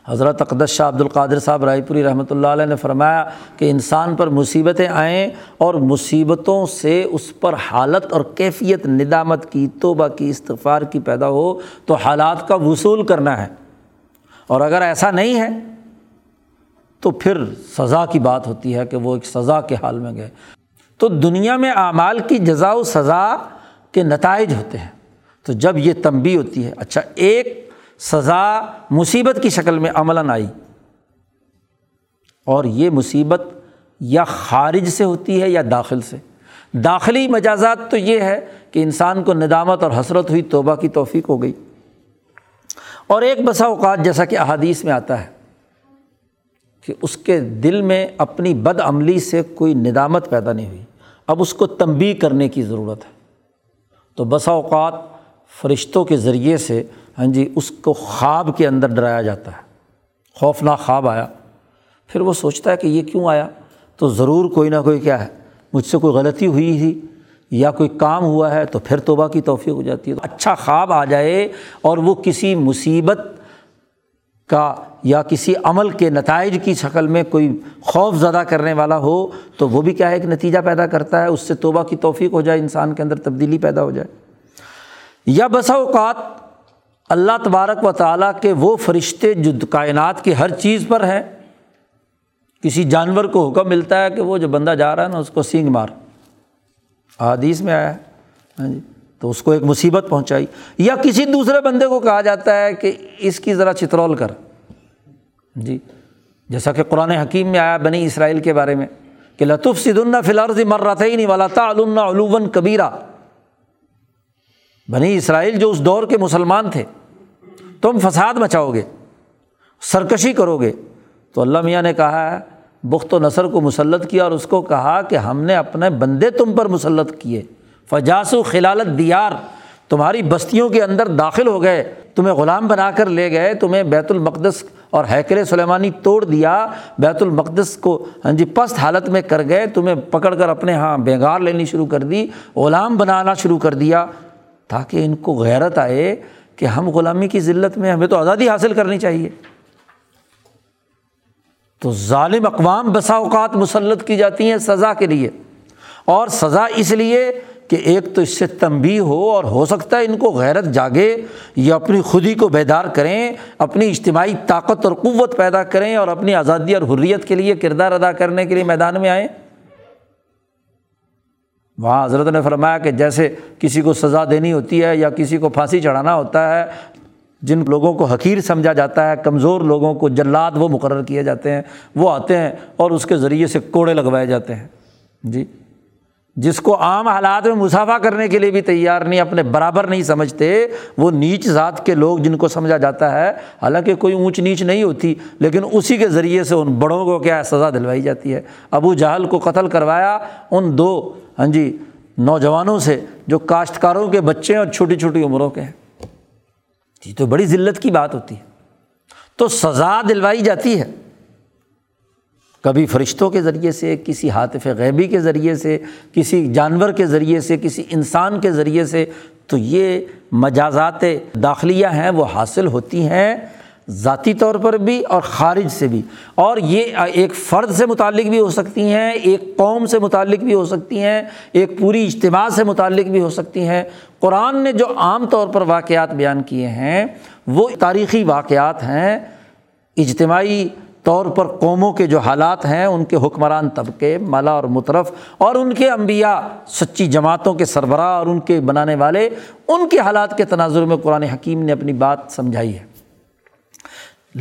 حضرت اقدس شاہ عبد القادر صاحب رائے پوری رحمۃ اللہ علیہ نے فرمایا کہ انسان پر مصیبتیں آئیں اور مصیبتوں سے اس پر حالت اور کیفیت ندامت کی، توبہ کی، استغفار کی پیدا ہو تو حالات کا وصول کرنا ہے، اور اگر ایسا نہیں ہے تو پھر سزا کی بات ہوتی ہے کہ وہ ایک سزا کے حال میں گئے۔ تو دنیا میں اعمال کی جزا و سزا کے نتائج ہوتے ہیں۔ تو جب یہ تنبیہ ہوتی ہے، اچھا ایک سزا مصیبت کی شکل میں عملاً آئی، اور یہ مصیبت یا خارج سے ہوتی ہے یا داخل سے۔ داخلی مجازات تو یہ ہے کہ انسان کو ندامت اور حسرت ہوئی، توبہ کی توفیق ہو گئی، اور ایک بسا اوقات جیسا کہ احادیث میں آتا ہے کہ اس کے دل میں اپنی بدعملی سے کوئی ندامت پیدا نہیں ہوئی، اب اس کو تنبیہ کرنے کی ضرورت ہے، تو بسا اوقات فرشتوں کے ذریعے سے، ہاں جی، اس کو خواب کے اندر ڈرایا جاتا ہے۔ خوفناک خواب آیا، پھر وہ سوچتا ہے کہ یہ کیوں آیا، تو ضرور کوئی نہ کوئی کیا ہے، مجھ سے کوئی غلطی ہوئی تھی یا کوئی کام ہوا ہے، تو پھر توبہ کی توفیق ہو جاتی ہے۔ اچھا خواب آ جائے اور وہ کسی مصیبت کا یا کسی عمل کے نتائج کی شکل میں کوئی خوف زدہ کرنے والا ہو تو وہ بھی کیا ہے، ایک نتیجہ پیدا کرتا ہے، اس سے توبہ کی توفیق ہو جائے، انسان کے اندر تبدیلی پیدا ہو جائے۔ یا بسا اوقات اللہ تبارک و تعالیٰ کے وہ فرشتے جو کائنات کی ہر چیز پر ہیں، کسی جانور کو حکم ملتا ہے کہ وہ جو بندہ جا رہا ہے نا اس کو سینگ مار، احادیث میں آیا ہے، تو اس کو ایک مصیبت پہنچائی، یا کسی دوسرے بندے کو کہا جاتا ہے کہ اس کی ذرا چترول کر، جی، جیسا کہ قرآن حکیم میں آیا بنی اسرائیل کے بارے میں کہ لَتُفْسِدُنَّ فِي الْأَرْضِ مَرَّتَيْنِ وَلَا تَعْلُنَّ عُلُوًّا كَبِيرًا۔ بنی اسرائیل جو اس دور کے مسلمان تھے، تم فساد مچاؤ گے، سرکشی کرو گے، تو اللہ میاں نے کہا ہے بخت نصر کو مسلط کیا اور اس کو کہا کہ ہم نے اپنے بندے تم پر مسلط کیے، فجاسو خلالت دیار، تمہاری بستیوں کے اندر داخل ہو گئے، تمہیں غلام بنا کر لے گئے، تمہیں بیت المقدس اور ہیکل سلیمانی توڑ دیا، بیت المقدس کو ہاں جی پست حالت میں کر گئے، تمہیں پکڑ کر اپنے ہاں بینگار لینی شروع کر دی، غلام بنانا شروع کر دیا، تاکہ ان کو غیرت آئے کہ ہم غلامی کی ذلت میں، ہمیں تو آزادی حاصل کرنی چاہیے۔ تو ظالم اقوام بسا اوقات مسلط کی جاتی ہیں سزا کے لیے، اور سزا اس لیے کہ ایک تو اس سے تنبیہ ہو اور ہو سکتا ہے ان کو غیرت جاگے، یا اپنی خودی کو بیدار کریں، اپنی اجتماعی طاقت اور قوت پیدا کریں، اور اپنی آزادی اور حریت کے لیے کردار ادا کرنے کے لیے میدان میں آئیں۔ وہاں حضرت نے فرمایا کہ جیسے کسی کو سزا دینی ہوتی ہے یا کسی کو پھانسی چڑھانا ہوتا ہے، جن لوگوں کو حقیر سمجھا جاتا ہے، کمزور لوگوں کو جلاد وہ مقرر کیے جاتے ہیں، وہ آتے ہیں اور اس کے ذریعے سے کوڑے لگوائے جاتے ہیں، جی، جس کو عام حالات میں مصافحہ کرنے کے لیے بھی تیار نہیں، اپنے برابر نہیں سمجھتے، وہ نیچ ذات کے لوگ جن کو سمجھا جاتا ہے، حالانکہ کوئی اونچ نیچ نہیں ہوتی، لیکن اسی کے ذریعے سے ان بڑوں کو کیا سزا دلوائی جاتی ہے۔ ابو جہل کو قتل کروایا ان دو ہاں جی نوجوانوں سے جو کاشتکاروں کے بچے ہیں اور چھوٹی چھوٹی عمروں کے ہیں، یہ تو بڑی ذلت کی بات ہوتی ہے۔ تو سزا دلوائی جاتی ہے، کبھی فرشتوں کے ذریعے سے، کسی ہاتف غیبی کے ذریعے سے، کسی جانور کے ذریعے سے، کسی انسان کے ذریعے سے، تو یہ مجازات داخلیہ ہیں وہ حاصل ہوتی ہیں ذاتی طور پر بھی اور خارج سے بھی، اور یہ ایک فرد سے متعلق بھی ہو سکتی ہیں، ایک قوم سے متعلق بھی ہو سکتی ہیں، ایک پوری اجتماع سے متعلق بھی ہو سکتی ہیں۔ قرآن نے جو عام طور پر واقعات بیان کیے ہیں وہ تاریخی واقعات ہیں، اجتماعی طور پر قوموں کے جو حالات ہیں، ان کے حکمران طبقے، ملا اور مترف، اور ان کے انبیاء، سچی جماعتوں کے سربراہ اور ان کے بنانے والے، ان کے حالات کے تناظر میں قرآن حکیم نے اپنی بات سمجھائی ہے۔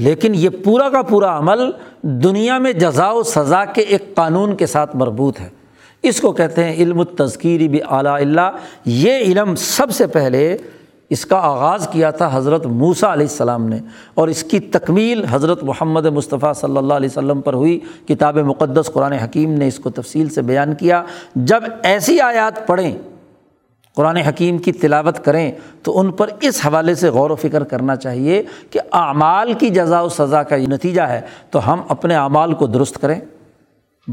لیکن یہ پورا کا پورا عمل دنیا میں جزا و سزا کے ایک قانون کے ساتھ مربوط ہے، اس کو کہتے ہیں علم التذکیری بآلاء اللہ۔ یہ علم سب سے پہلے اس کا آغاز کیا تھا حضرت موسیٰ علیہ السلام نے، اور اس کی تکمیل حضرت محمد مصطفیٰ صلی اللہ علیہ وسلم پر ہوئی۔ کتاب مقدس قرآن حکیم نے اس کو تفصیل سے بیان کیا۔ جب ایسی آیات پڑھیں، قرآن حکیم کی تلاوت کریں، تو ان پر اس حوالے سے غور و فکر کرنا چاہیے کہ اعمال کی جزا و سزا کا یہ نتیجہ ہے، تو ہم اپنے اعمال کو درست کریں،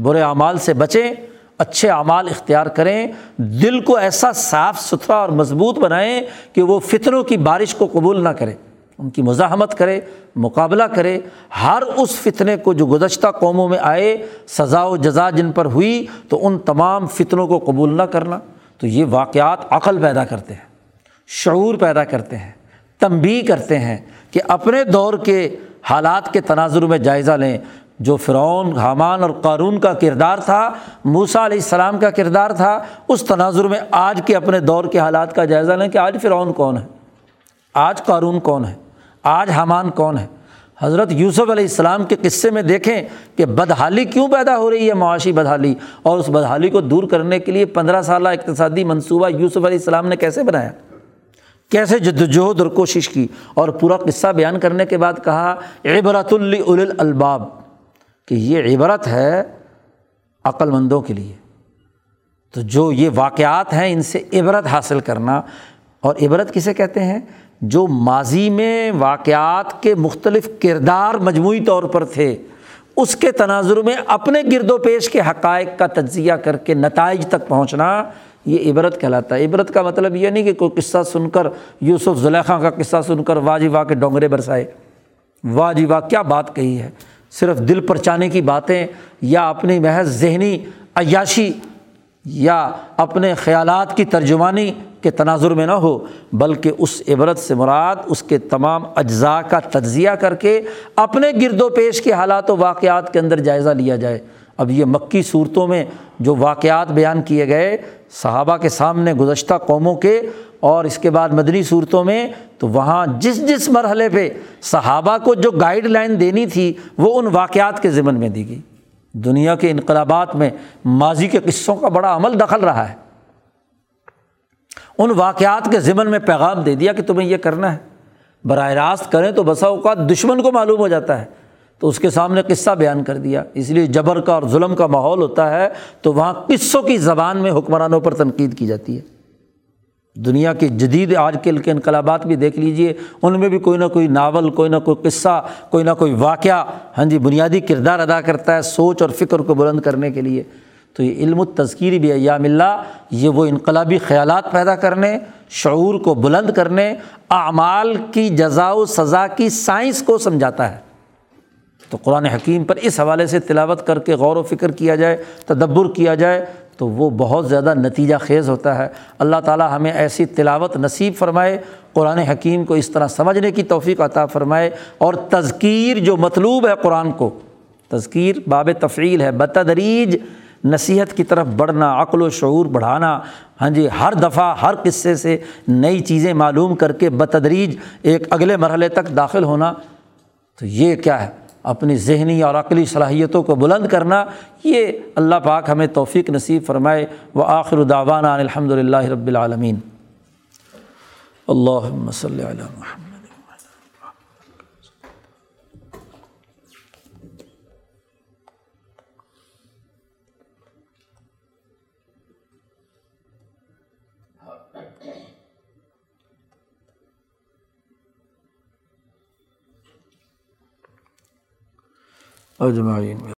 برے اعمال سے بچیں، اچھے اعمال اختیار کریں، دل کو ایسا صاف ستھرا اور مضبوط بنائیں کہ وہ فتنوں کی بارش کو قبول نہ کرے، ان کی مزاحمت کرے، مقابلہ کرے۔ ہر اس فتنے کو جو گزشتہ قوموں میں آئے، سزا و جزا جن پر ہوئی، تو ان تمام فتنوں کو قبول نہ کرنا۔ تو یہ واقعات عقل پیدا کرتے ہیں، شعور پیدا کرتے ہیں، تنبیہ کرتے ہیں کہ اپنے دور کے حالات کے تناظر میں جائزہ لیں۔ جو فرعون، حامان اور قارون کا کردار تھا، موسیٰ علیہ السلام کا کردار تھا، اس تناظر میں آج کے اپنے دور کے حالات کا جائزہ لیں کہ آج فرعون کون ہے، آج قارون کون ہے، آج حامان کون ہے۔ حضرت یوسف علیہ السلام کے قصے میں دیکھیں کہ بدحالی کیوں پیدا ہو رہی ہے، معاشی بدحالی، اور اس بدحالی کو دور کرنے کے لیے پندرہ سالہ اقتصادی منصوبہ یوسف علیہ السلام نے کیسے بنایا، کیسے جدوجہد اور کوشش کی، اور پورا قصہ بیان کرنے کے بعد کہا عبرۃ لاولی الالباب، کہ یہ عبرت ہے عقل مندوں کے لیے۔ تو جو یہ واقعات ہیں ان سے عبرت حاصل کرنا، اور عبرت کسے کہتے ہیں؟ جو ماضی میں واقعات کے مختلف کردار مجموعی طور پر تھے، اس کے تناظر میں اپنے گرد و پیش کے حقائق کا تجزیہ کر کے نتائج تک پہنچنا، یہ عبرت کہلاتا ہے۔ عبرت کا مطلب یہ نہیں کہ کوئی قصہ سن کر، یوسف زلیخا کا قصہ سن کر واہ جی واہ کے ڈونگرے برسائے، واہ جی واہ کیا بات کہی ہے، صرف دل پرچانے کی باتیں یا اپنی محض ذہنی عیاشی یا اپنے خیالات کی ترجمانی کے تناظر میں نہ ہو، بلکہ اس عبرت سے مراد اس کے تمام اجزاء کا تجزیہ کر کے اپنے گرد و پیش کے حالات و واقعات کے اندر جائزہ لیا جائے۔ اب یہ مکی صورتوں میں جو واقعات بیان کیے گئے صحابہ کے سامنے گزشتہ قوموں کے، اور اس کے بعد مدنی صورتوں میں، تو وہاں جس جس مرحلے پہ صحابہ کو جو گائیڈ لائن دینی تھی وہ ان واقعات کے ضمن میں دی گئی۔ دنیا کے انقلابات میں ماضی کے قصوں کا بڑا عمل دخل رہا ہے، ان واقعات کے ضمن میں پیغام دے دیا کہ تمہیں یہ کرنا ہے۔ براہ راست کریں تو بسا اوقات دشمن کو معلوم ہو جاتا ہے، تو اس کے سامنے قصہ بیان کر دیا۔ اس لیے جبر کا اور ظلم کا ماحول ہوتا ہے تو وہاں قصوں کی زبان میں حکمرانوں پر تنقید کی جاتی ہے۔ دنیا کے جدید آج کل کے انقلابات بھی دیکھ لیجئے، ان میں بھی کوئی نہ کوئی ناول، کوئی نہ کوئی قصہ، کوئی نہ کوئی واقعہ ہاں جی بنیادی کردار ادا کرتا ہے سوچ اور فکر کو بلند کرنے کے لیے۔ تو یہ علم التذکیر بایام اللہ، یہ وہ انقلابی خیالات پیدا کرنے، شعور کو بلند کرنے، اعمال کی جزا و سزا کی سائنس کو سمجھاتا ہے۔ تو قرآن حکیم پر اس حوالے سے تلاوت کر کے غور و فکر کیا جائے، تدبر کیا جائے، تو وہ بہت زیادہ نتیجہ خیز ہوتا ہے۔ اللہ تعالی ہمیں ایسی تلاوت نصیب فرمائے، قرآن حکیم کو اس طرح سمجھنے کی توفیق عطا فرمائے، اور تذکیر جو مطلوب ہے قرآن کو، تذکیر باب تفعیل ہے، بتدریج نصیحت کی طرف بڑھنا، عقل و شعور بڑھانا، ہاں جی ہر دفعہ ہر قصے سے نئی چیزیں معلوم کر کے بتدریج ایک اگلے مرحلے تک داخل ہونا، تو یہ کیا ہے، اپنی ذہنی اور عقلی صلاحیتوں کو بلند کرنا۔ یہ اللہ پاک ہمیں توفیق نصیب فرمائے۔ وآخر دعوانا ان الحمد للہ رب العالمین۔ اللہم صلی علی محمد۔ اجمعین۔